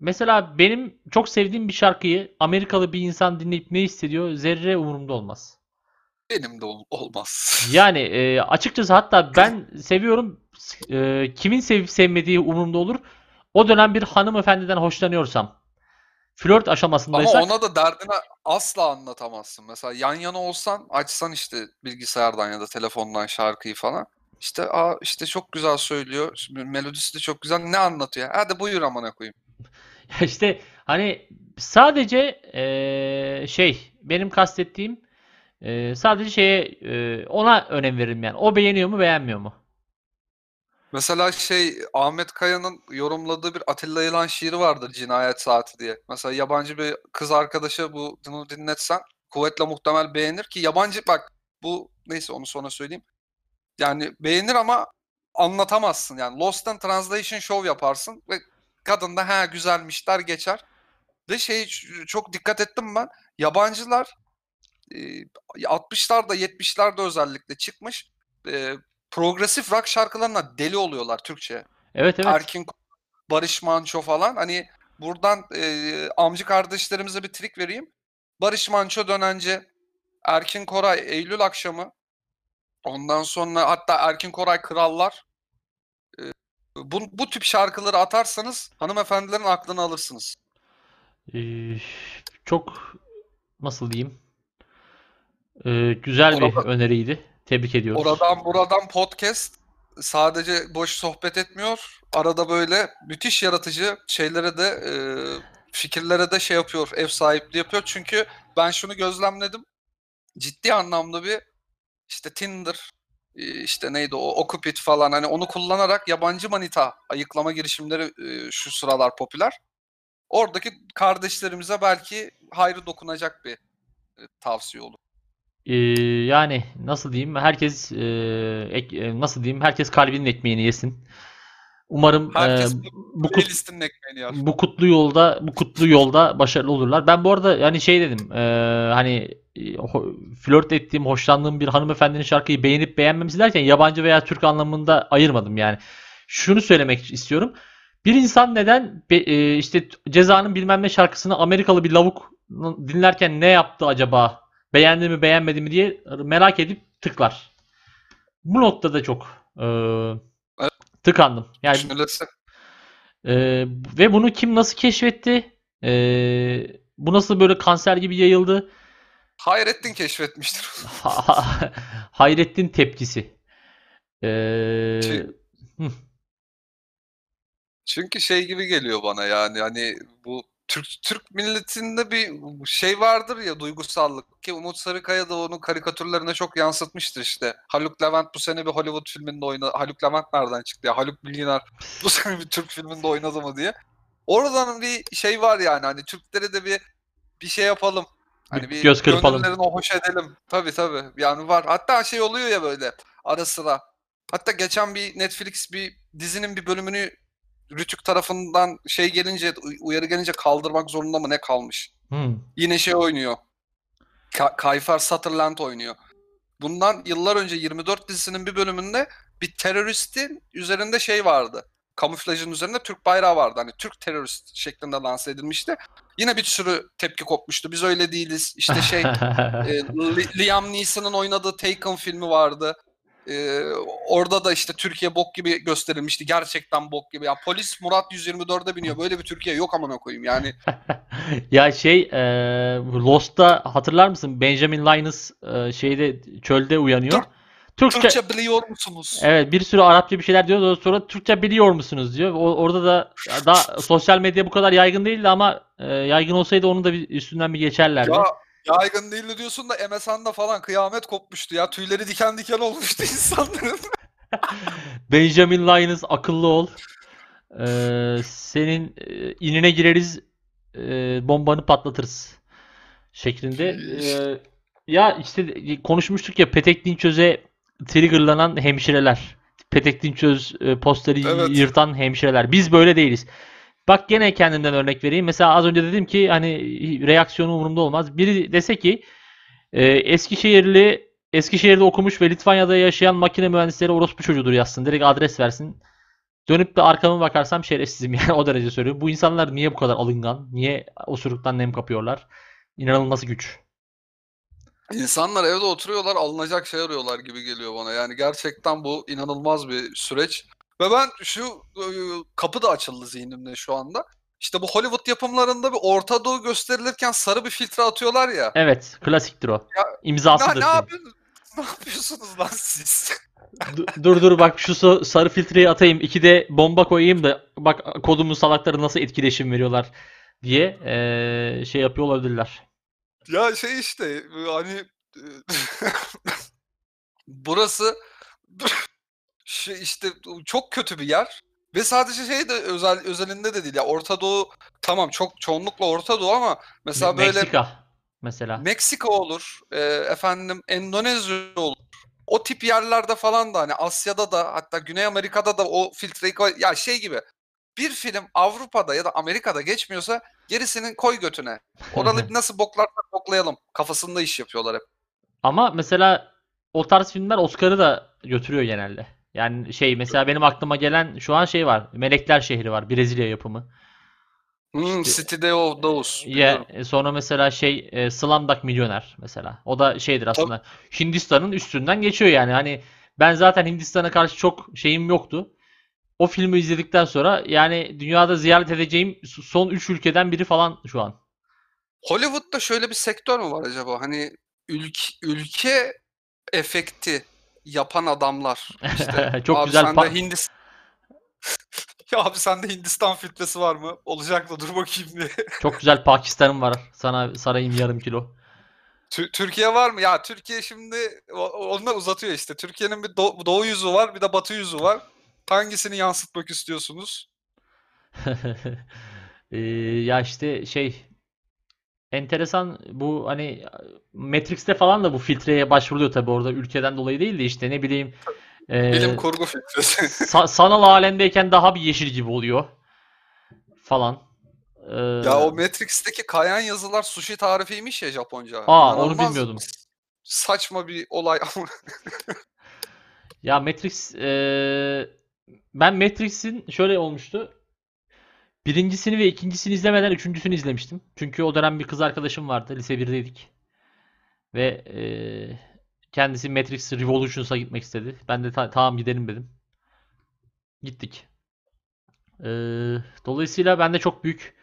Mesela benim çok sevdiğim bir şarkıyı Amerikalı bir insan dinleyip ne hissediyor? Zerre umurumda olmaz. Benim de ol- olmaz. Yani e, açıkçası hatta ben seviyorum. E, kimin sevip sevmediği umurumda olur. O dönem bir hanımefendiden hoşlanıyorsam. Flört aşamasındaysak. Ama ona da derdini asla anlatamazsın. Mesela yan yana olsan, açsan işte bilgisayardan ya da telefondan şarkıyı falan. İşte aa işte çok güzel söylüyor. Şimdi melodisi de çok güzel. Ne anlatıyor? Hadi buyur amına koyayım. İşte hani sadece e, şey benim kastettiğim Ee, sadece şeye e, ona önem veririm yani. O beğeniyor mu beğenmiyor mu? Mesela şey Ahmet Kaya'nın yorumladığı bir Atilla Yılan şiiri vardır, Cinayet Saati diye. Mesela yabancı bir kız arkadaşa bunu dinletsen kuvvetle muhtemel beğenir ki yabancı bak bu neyse onu sonra söyleyeyim. Yani beğenir ama anlatamazsın yani. Lost in Translation show yaparsın ve kadın da ha güzelmiş der geçer. Ve şey çok dikkat ettim ben. Yabancılar altmışlarda yetmişlerde özellikle çıkmış e, progresif rock şarkılarına deli oluyorlar Türkçe. Evet evet. Erkin, Barış Manço falan. Hani buradan e, amcı kardeşlerimize bir trik vereyim. Barış Manço dönence, Erkin Koray Eylül Akşamı, ondan sonra hatta Erkin Koray Krallar. E, bu, bu tip şarkıları atarsanız hanımefendilerin aklını alırsınız. Ee, çok nasıl diyeyim? Ee, güzel oradan, bir öneriydi. Tebrik ediyoruz. Oradan buradan podcast sadece boş sohbet etmiyor. Arada böyle müthiş yaratıcı şeylere de e, fikirlere de şey yapıyor. Ev sahipliği yapıyor. Çünkü ben şunu gözlemledim. Ciddi anlamda bir işte Tinder işte neydi o Okupit falan hani onu kullanarak yabancı manita ayıklama girişimleri e, şu sıralar popüler. Oradaki kardeşlerimize belki hayrı dokunacak bir e, tavsiye olur. Ee, yani nasıl diyeyim herkes e, ek, nasıl diyeyim herkes kalbinin ekmeğini yesin. Umarım e, bu, kut, bu kutlu yolda bu kutlu yolda başarılı olurlar. Ben bu arada yani şey dedim e, hani ho, flört ettiğim hoşlandığım bir hanımefendinin şarkıyı beğenip beğenmemesi derken yabancı veya Türk anlamında ayırmadım yani. Şunu söylemek istiyorum. Bir insan neden be, e, işte Ceza'nın bilmem ne şarkısını Amerikalı bir lavuk dinlerken ne yaptı acaba? Beğendi mi beğenmedi mi diye merak edip tıklar. Bu noktada çok e, evet. tıkandım. Yani e, ve bunu kim nasıl keşfetti? E, bu nasıl böyle kanser gibi yayıldı? Hayrettin keşfetmiştir. Hayrettin tepkisi. E, çünkü, çünkü şey gibi geliyor bana yani hani bu. Türk, Türk milletinde bir şey vardır ya duygusallık ki Umut Sarıkaya da onun karikatürlerine çok yansıtmıştır işte. Haluk Levent bu sene bir Hollywood filminde oynadı. Haluk Levent nereden çıktı ya? Haluk Bilginer bu sene bir Türk filminde oynadı mı diye. Oradan bir şey var yani hani Türklere de bir bir şey yapalım. Hani bir göz kırpalım. Gönüllerini hoş edelim. Tabii tabii yani var. Hatta şey oluyor ya böyle ara sıra. Hatta geçen bir Netflix bir dizinin bir bölümünü Rütük tarafından şey gelince, uyarı gelince kaldırmak zorunda mı ne kalmış? Hmm. Yine şey oynuyor. Ka- Kayfer Sutherland oynuyor. Bundan yıllar önce yirmi dört dizisinin bir bölümünde bir teröristin üzerinde şey vardı. kamuflajın üzerinde Türk bayrağı vardı. Hani Türk terörist şeklinde lanse edilmişti. Yine bir sürü tepki kopmuştu. Biz öyle değiliz. İşte şey e, Liam Neeson'ın oynadığı Taken filmi vardı. E, orada da işte Türkiye bok gibi gösterilmişti. Gerçekten bok gibi. Ya polis Murat yüz yirmi dörde biniyor. Böyle bir Türkiye yok amına koyayım yani. Ya şey e, Lost'ta hatırlar mısın? Benjamin Linus e, şeyde çölde uyanıyor. Dur. Türkçe, Türkçe biliyor musunuz? Evet, bir sürü Arapça bir şeyler diyor. Sonra Türkçe biliyor musunuz diyor. O, orada da daha sosyal medya bu kadar yaygın değildi ama e, yaygın olsaydı onun da bir, üstünden bir geçerlerdi. Ya yaygın değildi diyorsun da M S N'da falan kıyamet kopmuştu ya. Tüyleri diken diken olmuştu insanların. Benjamin Linus akıllı ol. Ee, senin inine gireriz, e, bombanı patlatırız şeklinde. Ee, ya işte konuşmuştuk ya, Petek Dinçöz'e triggerlanan hemşireler. Petek Dinçöz posteri evet. Yırtan hemşireler. Biz böyle değiliz. Bak gene kendimden örnek vereyim. Mesela az önce dedim ki hani reaksiyonu umurumda olmaz. Biri dese ki e, Eskişehirli, Eskişehir'de okumuş ve Litvanya'da yaşayan makine mühendisleri orospu çocuğudur yazsın. Direkt adres versin. Dönüp de arkama bakarsam şerefsizim yani, o derece söylüyorum. Bu insanlar niye bu kadar alıngan? Niye osuruktan nem kapıyorlar? İnanılması güç. İnsanlar evde oturuyorlar, alınacak şey arıyorlar gibi geliyor bana. Yani gerçekten bu inanılmaz bir süreç. Ve ben şu kapı da açıldı zihnimde şu anda. İşte bu Hollywood yapımlarında bir Orta Doğu gösterilirken sarı bir filtre atıyorlar ya. Evet, klasiktir o. Ya, İmzasıdır. Ne, ne, yapıyorsunuz, ne yapıyorsunuz lan siz? Dur dur bak şu sarı filtreyi atayım. İki de bomba koyayım da bak kodumun salakları nasıl etkileşim veriyorlar diye ee, şey yapıyor olabilirler. Ya şey işte hani burası şey işte çok kötü bir yer ve sadece şey de özel özelinde de değil ya, Orta Doğu tamam çok çoğunlukla Orta Doğu ama mesela böyle Meksika mesela Meksika olur e, efendim Endonezya olur, o tip yerlerde falan da hani Asya'da da hatta Güney Amerika'da da o filtreyi koy ya şey gibi. Bir film Avrupa'da ya da Amerika'da geçmiyorsa gerisinin koy götüne. Oralı nasıl boklarsak boklayalım kafasında iş yapıyorlar hep. Ama mesela o tarz filmler Oscar'ı da götürüyor genelde. Yani şey mesela benim aklıma gelen şu an şey var. Melekler Şehri var. Brezilya yapımı. Hmm, işte, City of Dogs. Ya, sonra mesela şey e, Slumdog Milyoner mesela. O da şeydir aslında. Tabii. Hindistan'ın üstünden geçiyor yani. Hani ben zaten Hindistan'a karşı çok şeyim yoktu. O filmi izledikten sonra yani dünyada ziyaret edeceğim son üç ülkeden biri falan şu an. Hollywood'da şöyle bir sektör mü var acaba? Hani ülke, ülke efekti yapan adamlar. İşte, çok abi güzel. Sende Hindistan... ya abi sende Hindistan filtresi var mı? Olacak da dur bakayım diye. Çok güzel Pakistan'ım var. Sana sarayım yarım kilo. Türkiye var mı? Ya Türkiye şimdi onlar uzatıyor işte. Türkiye'nin bir doğu, doğu yüzü var, bir de batı yüzü var. Hangisini yansıtmak istiyorsunuz? ee, ya işte şey enteresan bu hani Matrix'te falan da bu filtreye başvuruluyor tabii, orada ülkeden dolayı değil de işte ne bileyim e, bilim kurgu filtresi. sa- sanal alemdeyken daha bir yeşil gibi oluyor falan. Ee, ya o Matrix'teki kayan yazılar sushi tarifiymiş ya Japonca. Aa, onu bilmiyordum. Saçma bir olay ama. Ya Matrix, ee, ben Matrix'in şöyle olmuştu. Birincisini ve ikincisini izlemeden üçüncüsünü izlemiştim. Çünkü o dönem bir kız arkadaşım vardı. Lise birdeydik. Ve ee, kendisi Matrix Revolutions'a gitmek istedi. Ben de ta- tamam gidelim dedim. Gittik. E, dolayısıyla bende çok büyük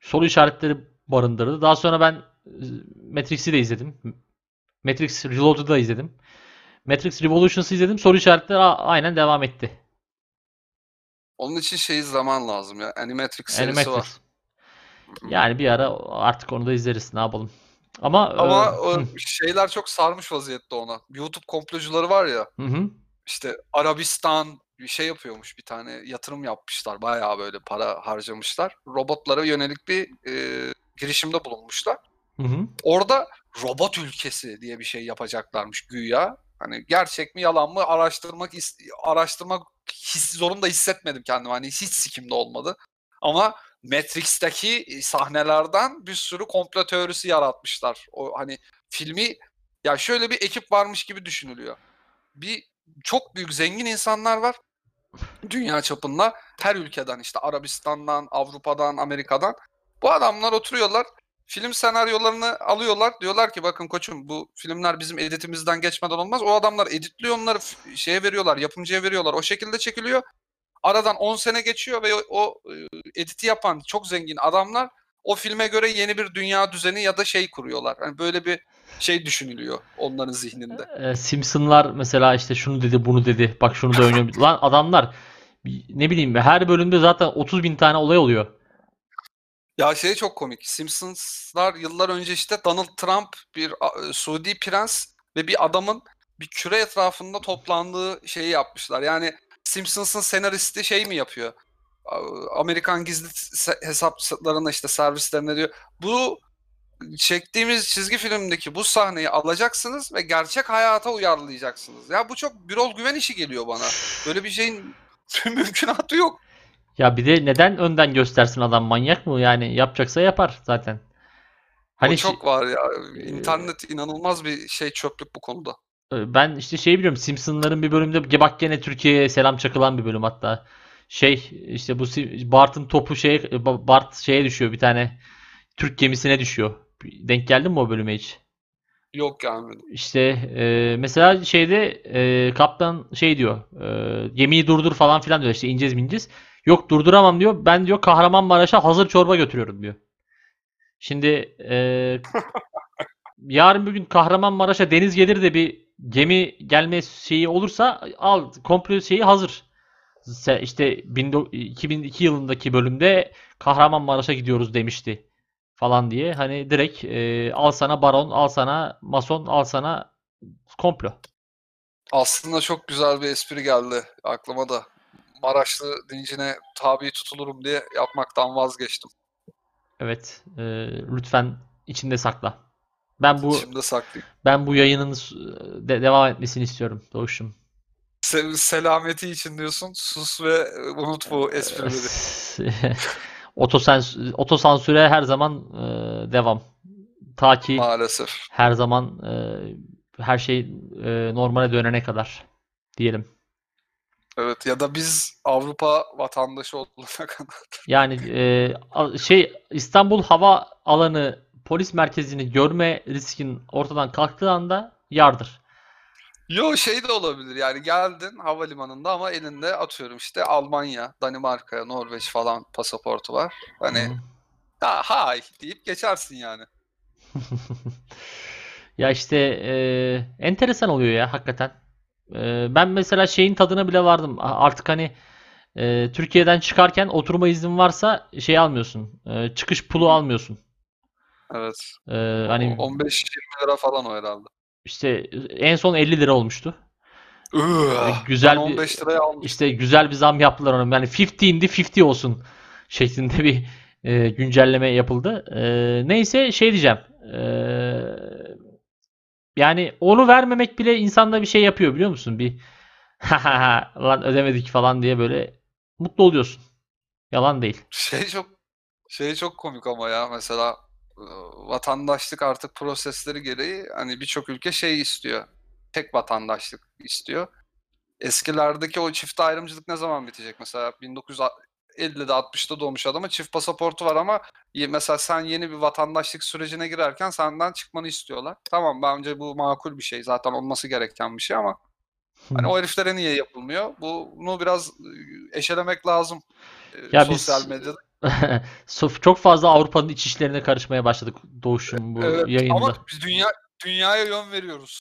soru işaretleri barındırdı. Daha sonra ben Matrix'i de izledim. Matrix Reload'u da izledim. Matrix Revolutions'ı izledim. Soru işaretleri aynen devam etti. Onun için şey zaman lazım ya. Animatrix serisi Animatrix var. Yani bir ara artık onu da izleriz. Ne yapalım? Ama, Ama e... o şeyler çok sarmış vaziyette ona. YouTube komplocuları var ya. Hı hı. İşte Arabistan bir şey yapıyormuş. Bir tane yatırım yapmışlar. Bayağı böyle para harcamışlar. Robotlara yönelik bir e, girişimde bulunmuşlar. Hı hı. Orada robot ülkesi diye bir şey yapacaklarmış güya. Hani gerçek mi yalan mı araştırmak araştırmak his, zorunda hissetmedim kendimi. Hani hiç sikimde olmadı. Ama Matrix'teki sahnelerden bir sürü komplo teorisi yaratmışlar. O hani filmi ya şöyle bir ekip varmış gibi düşünülüyor. Bir çok büyük zengin insanlar var. dünya çapında her ülkeden, işte Arabistan'dan, Avrupa'dan, Amerika'dan bu adamlar oturuyorlar. Film senaryolarını alıyorlar. Diyorlar ki bakın koçum bu filmler bizim editimizden geçmeden olmaz. O adamlar editliyor, onları şeye veriyorlar, yapımcıya veriyorlar. O şekilde çekiliyor. Aradan on sene geçiyor ve o, o editi yapan çok zengin adamlar o filme göre yeni bir dünya düzeni ya da şey kuruyorlar. Yani böyle bir şey düşünülüyor onların zihninde. Simpsonlar mesela işte şunu dedi, bunu dedi. Bak şunu da oynuyorum. Lan adamlar ne bileyim her bölümde zaten otuz bin tane olay oluyor. Ya şey çok komik. Simpsonslar yıllar önce işte Donald Trump bir Suudi prens ve bir adamın bir küre etrafında toplandığı şeyi yapmışlar. Yani Simpsons'ın senaristi şey mi yapıyor? Amerikan gizli hesaplarına işte servislerine diyor. Bu çektiğimiz çizgi filmdeki bu sahneyi alacaksınız ve gerçek hayata uyarlayacaksınız. Ya bu çok Birol Güven işi geliyor bana. Böyle bir şeyin mümkünatı yok. Ya bir de neden önden göstersin adam, manyak mı? Yani yapacaksa yapar zaten. Hani o çok var ya. İnternet e... inanılmaz bir şey, çöplük bu konuda. Ben işte şey biliyorum, Simpsonların bir bölümde bak gene Türkiye'ye selam çakılan bir bölüm hatta. Şey işte bu Bart'ın topu şey Bart şeye düşüyor, bir tane Türk gemisine düşüyor. Denk geldin mi o bölüme hiç? Yok gelmedim. İşte e, mesela şeyde e, kaptan şey diyor, e, gemiyi durdur falan filan diyor, işte ineceğiz bineceğiz. Yok durduramam diyor. Ben diyor Kahramanmaraş'a hazır çorba götürüyorum diyor. Şimdi e, yarın bir gün Kahramanmaraş'a deniz gelir de bir gemi gelme şeyi olursa al komplo şeyi hazır. İşte iki bin iki yılındaki bölümde Kahramanmaraş'a gidiyoruz demişti falan diye. Hani direkt e, al sana baron, al sana mason, al sana komplo. Aslında çok güzel bir espri geldi aklıma da. Maraşlı dincine tabi tutulurum diye yapmaktan vazgeçtim. Evet, e, lütfen içinde sakla. Ben bu içimde saklayayım. Ben bu yayının de devam etmesini istiyorum Doğuş'um. Se selameti için diyorsun. Sus ve unut bu esprileri. Otosans- otosansüre her zaman e, devam. Ta ki maalesef her zaman e, her şey e, normale dönene kadar diyelim. Evet, ya da biz Avrupa vatandaşı olana kadar. Yani e, şey İstanbul Hava Alanı polis merkezini görme riskin ortadan kalktığı anda yardır. Yo şey de olabilir yani, geldin havalimanında ama elinde atıyorum işte Almanya, Danimarka, Norveç falan pasaportu var. Hani ha hay deyip geçersin yani. Ya işte e, enteresan oluyor ya hakikaten. Ben mesela şeyin tadına bile vardım. Artık hani e, Türkiye'den çıkarken oturma iznin varsa şey almıyorsun. E, çıkış pulu almıyorsun. Evet. E, hani on beş yirmi lira falan o herhalde. İşte en son elli lira olmuştu. Yani güzel on beş liraya almıştım. İşte güzel bir zam yaptılar ona. Yani elli indi elli olsun şeklinde bir e, güncelleme yapıldı. E, neyse şey diyeceğim. Eee Yani onu vermemek bile insanda bir şey yapıyor biliyor musun? Bir ha lan ödemedik falan diye böyle mutlu oluyorsun. Yalan değil. Şey çok şey çok komik ama ya, mesela vatandaşlık artık prosesleri gereği hani birçok ülke şey istiyor. Tek vatandaşlık istiyor. Eskilerdeki o çift ayrımcılık ne zaman bitecek? Mesela bin dokuz yüz ellide altmışta doğmuş adama çift pasaportu var ama mesela sen yeni bir vatandaşlık sürecine girerken senden çıkmanı istiyorlar. Tamam, bence bu makul bir şey. Zaten olması gereken bir şey ama hani o heriflere niye yapılmıyor? Bunu biraz eşelemek lazım. Ya sosyal biz... medyada. Çok fazla Avrupa'nın iç işlerine karışmaya başladık Doğuş'un bu evet, yayında. Ama biz dünya, dünyaya yön veriyoruz.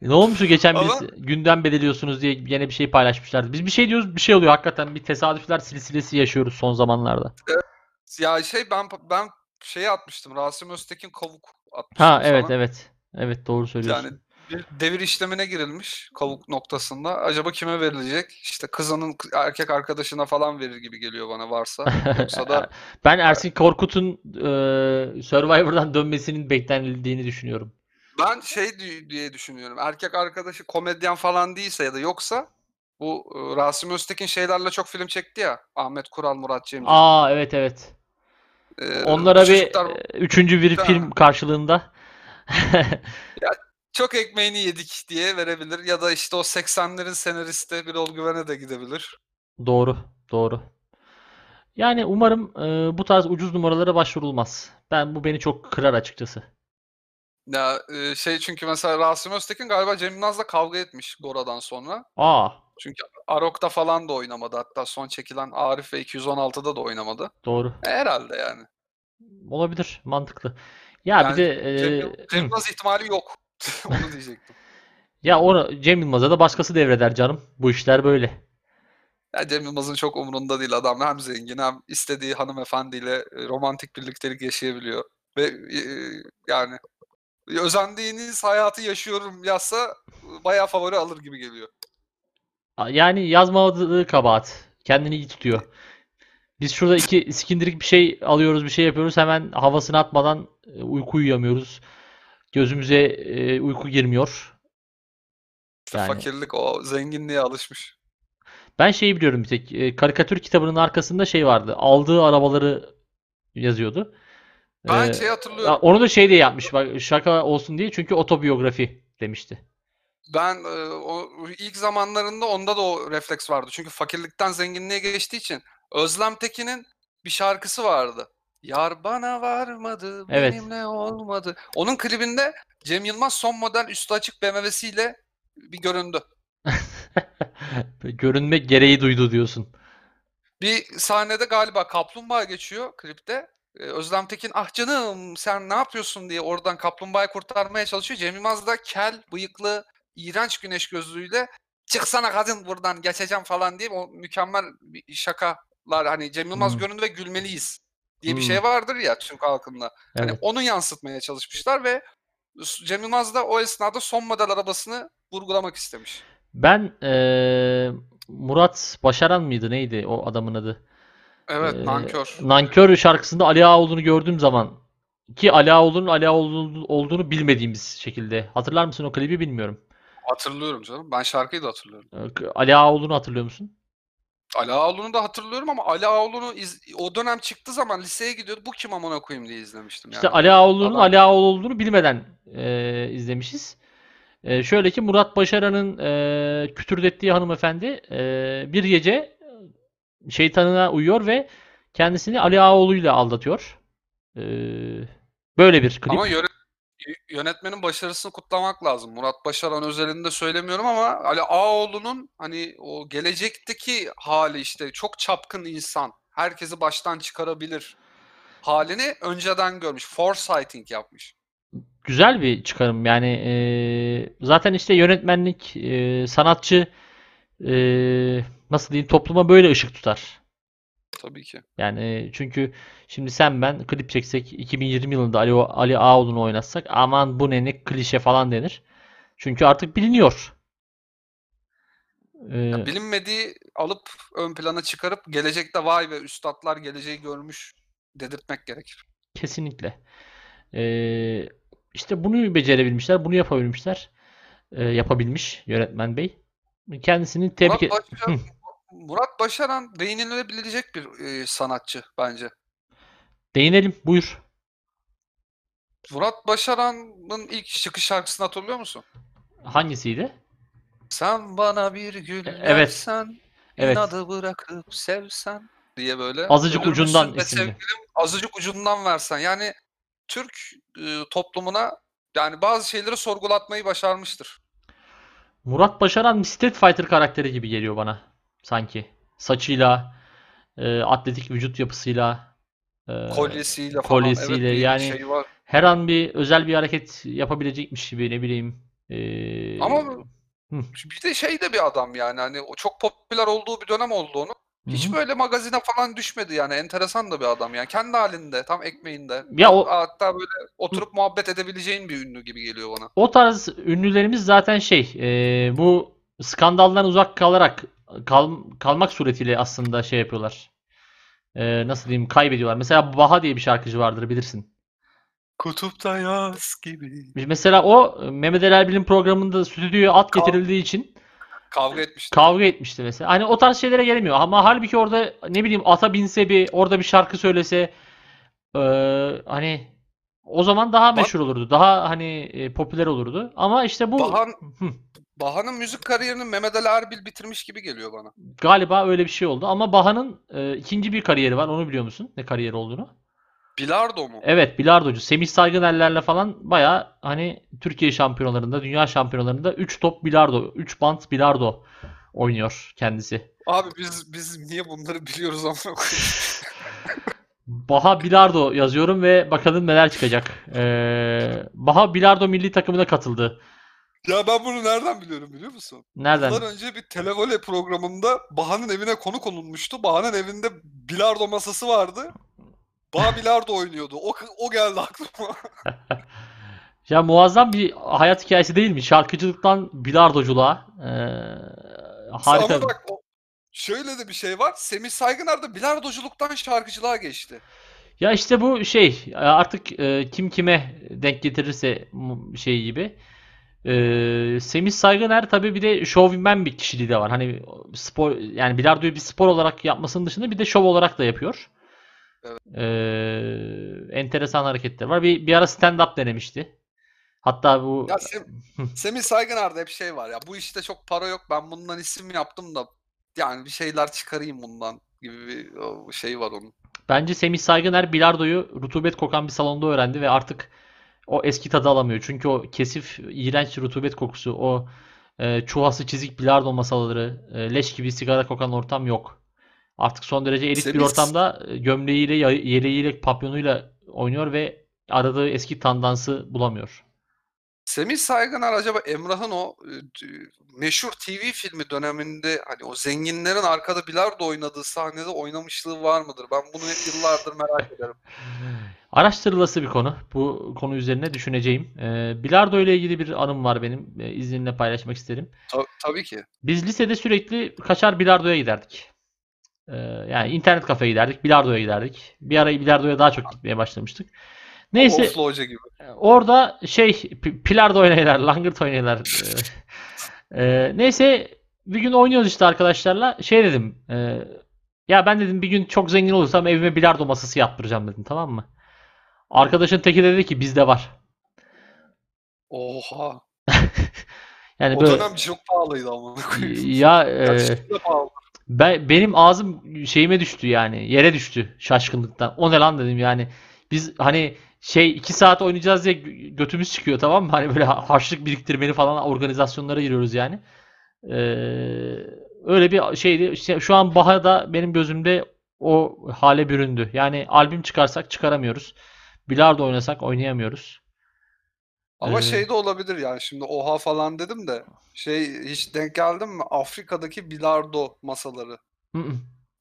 Ne olmuştu geçen ama... birisi gündem belirliyorsunuz diye yine bir şey paylaşmışlardı. Biz bir şey diyoruz, bir şey oluyor. Hakikaten bir tesadüfler silsilesi yaşıyoruz son zamanlarda. Evet. Ya şey ben ben şeyi atmıştım. Rasim Öztekin Kavuk atmıştım. Ha evet sana. evet. Evet doğru söylüyorsun. Yani bir devir işlemine girilmiş Kavuk noktasında. Acaba kime verilecek? İşte kızının erkek arkadaşına falan verir gibi geliyor bana, varsa. Yoksa da ben Ersin Korkut'un e, Survivor'dan dönmesinin beklenildiğini düşünüyorum. Ben şey diye düşünüyorum. Erkek arkadaşı komedyen falan değilse ya da yoksa bu Rasim Öztekin şeylerle çok film çekti ya. Ahmet Kural, Murat Cemil. Aa evet evet. Ee, Onlara bir çocuklar... üçüncü bir film karşılığında. Ya, çok ekmeğini yedik diye verebilir. Ya da işte o seksenlerin senaristi Birol Güven'e de gidebilir. Doğru, doğru. Yani umarım e, bu tarz ucuz numaralara başvurulmaz. Ben bu beni çok kırar açıkçası. Ya e, şey çünkü mesela Rasim Öztekin galiba Cem Yılmaz'la kavga etmiş Gora'dan sonra. Aa. Çünkü Arok'ta falan da oynamadı. Hatta son çekilen Arif ve iki yüz on altıda da oynamadı. Doğru. E, herhalde yani. Olabilir, mantıklı. Ya yani, bir de e, Cem Yılmaz ihtimali yok. Onu diyecektim. Ya o Cem Yılmaz'a da başkası devreder canım. Bu işler böyle. Ya Cem Yılmaz'ın çok umurunda değil. Adam hem zengin hem istediği hanımefendiyle romantik birliktelik yaşayabiliyor. Ve e, yani özendiğiniz hayatı yaşıyorum yazsa bayağı favori alır gibi geliyor. Yani yazmadığı kabahat. Kendini iyi tutuyor. Biz şurada iki iskindirik bir şey alıyoruz, bir şey yapıyoruz. Hemen havasını atmadan uyku uyuyamıyoruz. Gözümüze e, uyku girmiyor. Yani. Fakirlik o zenginliğe alışmış. Ben şeyi biliyorum bir tek. E, karikatür kitabının arkasında şey vardı. Aldığı arabaları yazıyordu. Ben ee, şey hatırlıyorum. Onu da şey diye yapmış. Bak, şaka olsun diye. Çünkü otobiyografi demişti. Ben e, o, ilk zamanlarında onda da o refleks vardı. Çünkü fakirlikten zenginliğe geçtiği için. Özlem Tekin'in bir şarkısı vardı. Yar bana varmadı, evet. Benimle olmadı. Onun klibinde Cem Yılmaz son model üstü açık B M W'siyle bir göründü. Görünme gereği duydu diyorsun. Bir sahnede galiba kaplumbağa geçiyor klipte. Ee, Özlem Tekin ah canım sen ne yapıyorsun diye oradan kaplumbağayı kurtarmaya çalışıyor. Cem Yılmaz da kel, bıyıklı, iğrenç güneş gözlüğüyle çıksana kadın buradan geçeceğim falan diye o mükemmel bir şakalar. Hani Cem Yılmaz hmm. göründü ve gülmeliyiz diye hmm. bir şey vardır ya Türk halkında. Evet. Hani onu yansıtmaya çalışmışlar ve Cem Yılmaz da o esnada son model arabasını vurgulamak istemiş. Ben ee, Murat Başaran mıydı neydi o adamın adı? Evet e, Nankör. Nankör şarkısında Ali Ağaoğlu'nu gördüğüm zaman ki Ali Ağaoğlu'nun Ali Ağaoğlu olduğunu bilmediğimiz şekilde. Hatırlar mısın o klibi bilmiyorum. Hatırlıyorum canım. Ben şarkıyı da hatırlıyorum. Ali Ağaoğlu'nu hatırlıyor musun? Ali Ağaoğlu'nu da hatırlıyorum ama Ali Ağaoğlu'nu iz... o dönem çıktığı zaman liseye gidiyordu. Bu kim amına koyayım diye izlemiştim. Yani. İşte Ali Ağaoğlu'nun Ali Ağaoğlu olduğunu bilmeden e, izlemişiz. E, şöyle ki Murat Başaran'ın e, kütürdettiği hanımefendi e, bir gece şeytanına uyuyor ve kendisini Ali Ağaoğlu'yla aldatıyor. E, böyle bir klip. Ama yöre... Yönetmenin başarısını kutlamak lazım. Murat Başaran özelinde söylemiyorum ama Ali Ağaoğlu'nun hani o gelecekteki hali işte çok çapkın insan, herkesi baştan çıkarabilir halini önceden görmüş. Foresighting yapmış. Güzel bir çıkarım. Yani e, zaten işte yönetmenlik, e, sanatçı e, nasıl diyeyim topluma böyle ışık tutar. Tabii ki. Yani çünkü şimdi sen ben klip çeksek iki bin yirmi yılında Ali, Ali Ağaoğlu'nu oynatsak aman bu ne ne klişe falan denir. Çünkü artık biliniyor. Ee, ya bilinmediği alıp ön plana çıkarıp gelecekte vay ve üstatlar geleceği görmüş dedirtmek gerekir. Kesinlikle. Ee, işte bunu becerebilmişler, bunu yapabilmişler. Ee, yapabilmiş yönetmen bey. Kendisini tebrik ettim. Murat Başaran değinilebilecek bir e, sanatçı bence. Değinelim, buyur. Murat Başaran'ın ilk çıkış şarkısını hatırlıyor musun? Hangisiydi? Sen bana bir gül versen, evet. inadı evet. bırakıp sevsen diye böyle. Azıcık ucundan isimli. Azıcık ucundan versen. Yani Türk e, toplumuna yani bazı şeyleri sorgulatmayı başarmıştır. Murat Başaran bir Street Fighter karakteri gibi geliyor bana. Sanki saçıyla, e, atletik vücut yapısıyla, e, kolyesiyle, kolyesiyle evet, yani şey var. Her an bir özel bir hareket yapabilecekmiş gibi ne bileyim. E... Ama Hı. bir de şey de bir adam yani hani o çok popüler olduğu bir dönem oldu onun. Hiç Hı-hı. böyle magazine falan düşmedi yani enteresan da bir adam yani kendi halinde tam ekmeğinde. Ya o... Hatta böyle oturup Hı. muhabbet edebileceğin bir ünlü gibi geliyor bana. O tarz ünlülerimiz zaten şey e, bu skandaldan uzak kalarak. Kal, kalmak suretiyle aslında şey yapıyorlar. Ee, nasıl diyeyim kaybediyorlar. Mesela Baha diye bir şarkıcı vardır bilirsin. Kutupta yaz gibi. Mesela o Mehmet Ali Erbil'in programında stüdyoya at getirildiği için kavga etmişti. Kavga etmişti mesela. Hani o tarz şeylere gelemiyor ama halbuki orada ne bileyim ata binse bir orada bir şarkı söylese e, hani O zaman daha meşhur olurdu. Daha hani e, popüler olurdu. Ama işte bu... Bahan, Baha'nın müzik kariyerini Mehmet Ali Erbil bitirmiş gibi geliyor bana. Galiba öyle bir şey oldu. Ama Baha'nın e, ikinci bir kariyeri var. Onu biliyor musun? Ne kariyeri olduğunu? Bilardo mu? Evet, bilardocu. Semih Saygıner'lerle falan bayağı hani Türkiye şampiyonalarında, dünya şampiyonalarında üç top bilardo, üç bant bilardo oynuyor kendisi. Abi biz biz niye bunları biliyoruz ama Baha Bilardo yazıyorum ve bakalım neler çıkacak. Ee, Baha Bilardo milli takımına katıldı. Ya ben bunu nereden biliyorum biliyor musun? Nereden? Bundan önce bir Televole programında Baha'nın evine konuk olunmuştu. Baha'nın evinde bilardo masası vardı. Baha Bilardo oynuyordu. O, o geldi aklıma. Ya muazzam bir hayat hikayesi değil mi? Şarkıcılıktan bilardoculuğa. Ee, harika. Ama bak, şöyle de bir şey var. Semih Saygıner de bilardoculuktan şarkıcılığa geçti. Ya işte bu şey artık kim kime denk getirirse şey gibi. Ee, Semih Saygıner tabii bir de şovmen bir kişiliği de var. Hani spor, yani bilardoyu bir spor olarak yapmasının dışında bir de şov olarak da yapıyor. Evet. Ee, enteresan hareketler var. Bir, bir ara stand-up denemişti. Hatta bu... Ya Sem Semih Saygıner'de hep şey var ya. Bu işte çok para yok. Ben bundan isim yaptım da yani bir şeyler çıkarayım bundan gibi bir şey var onun. Bence Semih Saygıner bilardoyu rutubet kokan bir salonda öğrendi ve artık o eski tadı alamıyor. Çünkü o kesif, iğrenç rutubet kokusu, o e, çuhası çizik bilardo masaları, e, leş gibi sigara kokan ortam yok. Artık son derece elit Semih... bir ortamda gömleğiyle, yeleğiyle, papyonuyla oynuyor ve aradığı eski tandansı bulamıyor. Semih Saygıner acaba Emrah'ın o meşhur T V filmi döneminde hani o zenginlerin arkada bilardo oynadığı sahnede oynamışlığı var mıdır? Ben bunu hep yıllardır merak ederim. Araştırılası bir konu. Bu konu üzerine düşüneceğim. E, bilardo ile ilgili bir anım var benim. E, izninle paylaşmak isterim. Ta- tabii ki. Biz lisede sürekli kaçar bilardoya giderdik. E, yani internet kafeye giderdik, bilardoya giderdik. Bir ara bilardoya daha çok gitmeye başlamıştık. Neyse. Oflu Hoca gibi. Orada şey bilardo oynayanlar, langırt oynayanlar. e, neyse bir gün oynuyoruz işte arkadaşlarla. Şey dedim. E, ya ben dedim bir gün çok zengin olursam evime bilardo masası yaptıracağım dedim, tamam mı? Arkadaşın teki dedi ki bizde var. Oha. Yani o böyle... dönem çok pahalıydı ama. Ya e, ben, benim ağzım şeyime düştü yani. Yere düştü şaşkınlıktan. O ne lan dedim yani. Biz hani şey iki saat oynayacağız diye götümüz çıkıyor, tamam mı? Hani böyle harçlık biriktirmeli falan organizasyonlara giriyoruz yani. Ee, öyle bir şeydi. İşte şu an Baha'da benim gözümde o hale büründü. Yani albüm çıkarsak çıkaramıyoruz. Bilardo oynasak oynayamıyoruz. Ama ee... şey de olabilir yani. Şimdi oha falan dedim de şey hiç denk geldim mi? Afrika'daki bilardo masaları. Hı-hı.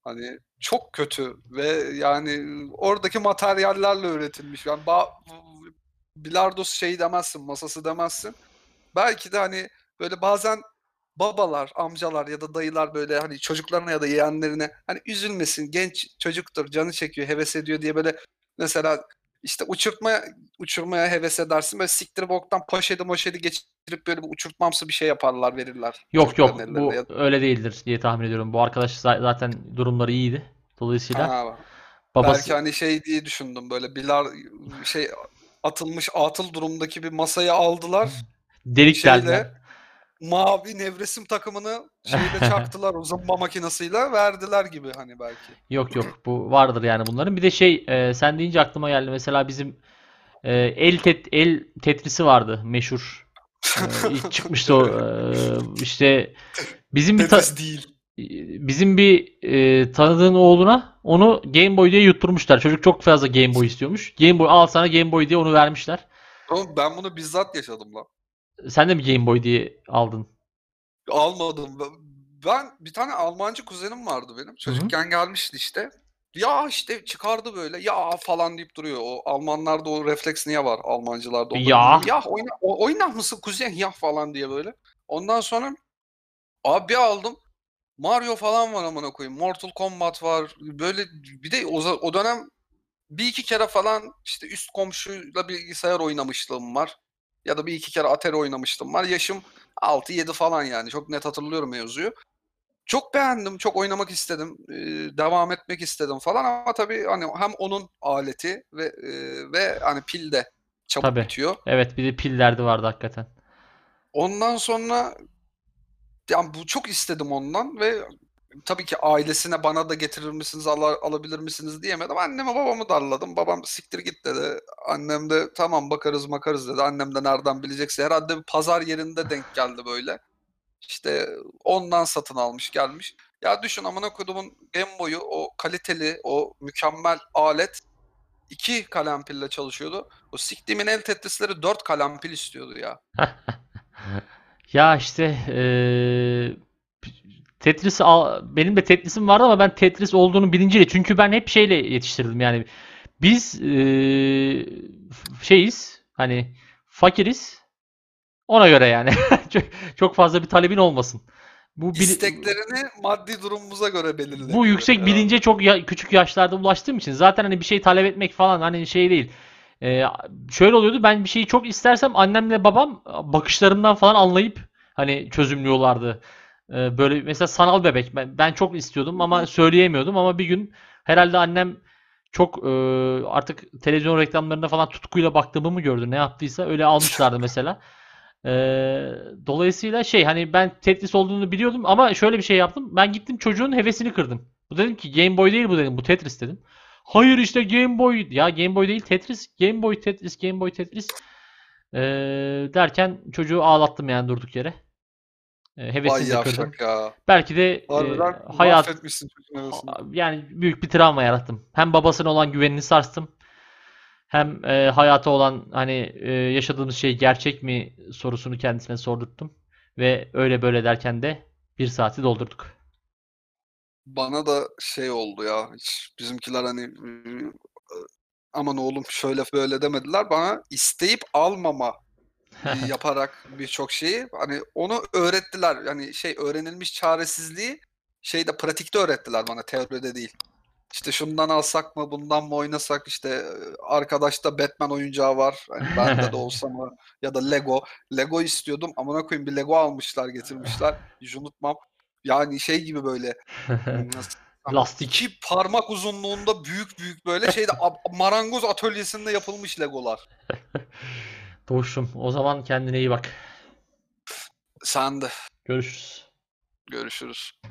Hani çok kötü ve yani oradaki materyallerle üretilmiş. Yani bilardo şey demezsin, masası demezsin. Belki de hani böyle bazen babalar, amcalar ya da dayılar böyle hani çocuklarına ya da yeğenlerine hani üzülmesin, genç çocuktur, canı çekiyor, heves ediyor diye böyle mesela işte uçurtmaya, uçurmaya heves edersin. Böyle siktir boktan poşeti moşeti geçirip böyle bir uçurtmamsı bir şey yaparlar, verirler. Yok yok bu ya. Öyle değildir diye tahmin ediyorum. Bu arkadaş zaten durumları iyiydi. Dolayısıyla ha, babası... Belki hani şey diye düşündüm böyle bilar şey atılmış atıl durumdaki bir masayı aldılar. Delik deldiler. Mavi nevresim takımını şeyle çaktılar o zımba makinesiyle verdiler gibi hani belki. Yok yok bu vardır yani bunların. Bir de şey e, sen deyince aklıma geldi mesela bizim e, el tet el tetrisi vardı meşhur. E, ilk çıkmıştı o e, işte bizim bir ta- bizim bir e, tanıdığın oğluna onu Game Boy diye yutturmuşlar. Çocuk çok fazla Game Boy istiyormuş. Game Boy al sana Game Boy diye onu vermişler. Oğlum ben bunu bizzat yaşadım lan. Sen de mi Game Boy diye aldın? Almadım. Ben bir tane Almancı kuzenim vardı benim. Çocukken Hı-hı. gelmişti işte. Ya işte çıkardı böyle ya falan deyip duruyor. O Almanlarda o refleks niye var? Almancılarda. Ya. Ya oyna, oynar mısın kuzen ya falan diye böyle. Ondan sonra abi aldım. Mario falan var amına koyayım. Mortal Kombat var. Böyle bir de o, o dönem bir iki kere falan işte üst komşuyla bilgisayar oynamışlığım var. Ya da bir iki kere Atari oynamıştım var. Yaşım altı yedi falan yani. Çok net hatırlıyorum mevzuyu. Çok beğendim, çok oynamak istedim, devam etmek istedim falan ama tabii hani hem onun aleti ve ve hani pil de çabuk tabii bitiyor. Evet, bir de pil derdi vardı hakikaten. Ondan sonra yani bu çok istedim ondan ve tabii ki ailesine bana da getirir misiniz, al, alabilir misiniz diyemedim. Anneme babamı darladım. Babam siktir git dedi. Annem de tamam bakarız makarız dedi. Annem de nereden bilecekse herhalde bir pazar yerinde denk geldi böyle. İşte ondan satın almış gelmiş. Ya düşün amına kodumun Game Boy'u, o kaliteli, o mükemmel alet iki kalem pille çalışıyordu. O siktiğimin el tetrisleri dört kalem pil istiyordu ya. Ya işte ee... Tetris al... benim de Tetris'im vardı ama ben Tetris olduğunu bilinciyle, çünkü ben hep şeyle yetiştirildim yani. Biz ee... şeyiz hani, fakiriz. Ona göre yani. Çok fazla bir talebin olmasın. Bu bil... İsteklerini maddi durumumuza göre belirledim. Bu yüksek yani bilince çok ya... küçük yaşlarda ulaştığım için zaten hani bir şey talep etmek falan hani şey değil. Ee, şöyle oluyordu, ben bir şeyi çok istersem annemle babam bakışlarımdan falan anlayıp hani çözümlüyorlardı. Ee, böyle mesela sanal bebek ben, ben çok istiyordum ama söyleyemiyordum, ama bir gün herhalde annem çok e, artık televizyon reklamlarında falan tutkuyla baktığımı mı gördü, ne yaptıysa öyle almışlardı mesela. Ee, dolayısıyla şey hani ben Tetris olduğunu biliyordum ama şöyle bir şey yaptım. Ben gittim çocuğun hevesini kırdım. Bu dedim ki Game Boy değil bu dedim. Bu Tetris dedim. Hayır işte Game Boy. Ya Game Boy değil Tetris. Game Boy Tetris. Game Boy Tetris. Ee, derken çocuğu ağlattım yani durduk yere. Ee, hevesini de kırdım. Ya. Belki de e, hayat yani büyük bir travma yarattım. Hem babasına olan güvenini sarstım. Hem e, hayata olan hani e, yaşadığımız şey gerçek mi sorusunu kendisine sordurttum. Ve öyle böyle derken de bir saati doldurduk. Bana da şey oldu ya, hiç bizimkiler hani aman oğlum şöyle böyle demediler. Bana isteyip almama yaparak birçok şeyi hani onu öğrettiler. Yani şey öğrenilmiş çaresizliği şeyde pratikte öğrettiler bana, teoride değil. İşte şundan alsak mı, bundan mı oynasak, işte arkadaşta Batman oyuncağı var. Yani bende de olsa mı, ya da Lego. Lego istiyordum. Amına koyayım bir Lego almışlar, getirmişler. Hiç unutmam. Yani şey gibi böyle. Nasıl? Lastik. İki parmak uzunluğunda büyük büyük böyle şeyde marangoz atölyesinde yapılmış Legolar. Doğuşum, o zaman kendine iyi bak. Sen de. Görüşürüz. Görüşürüz.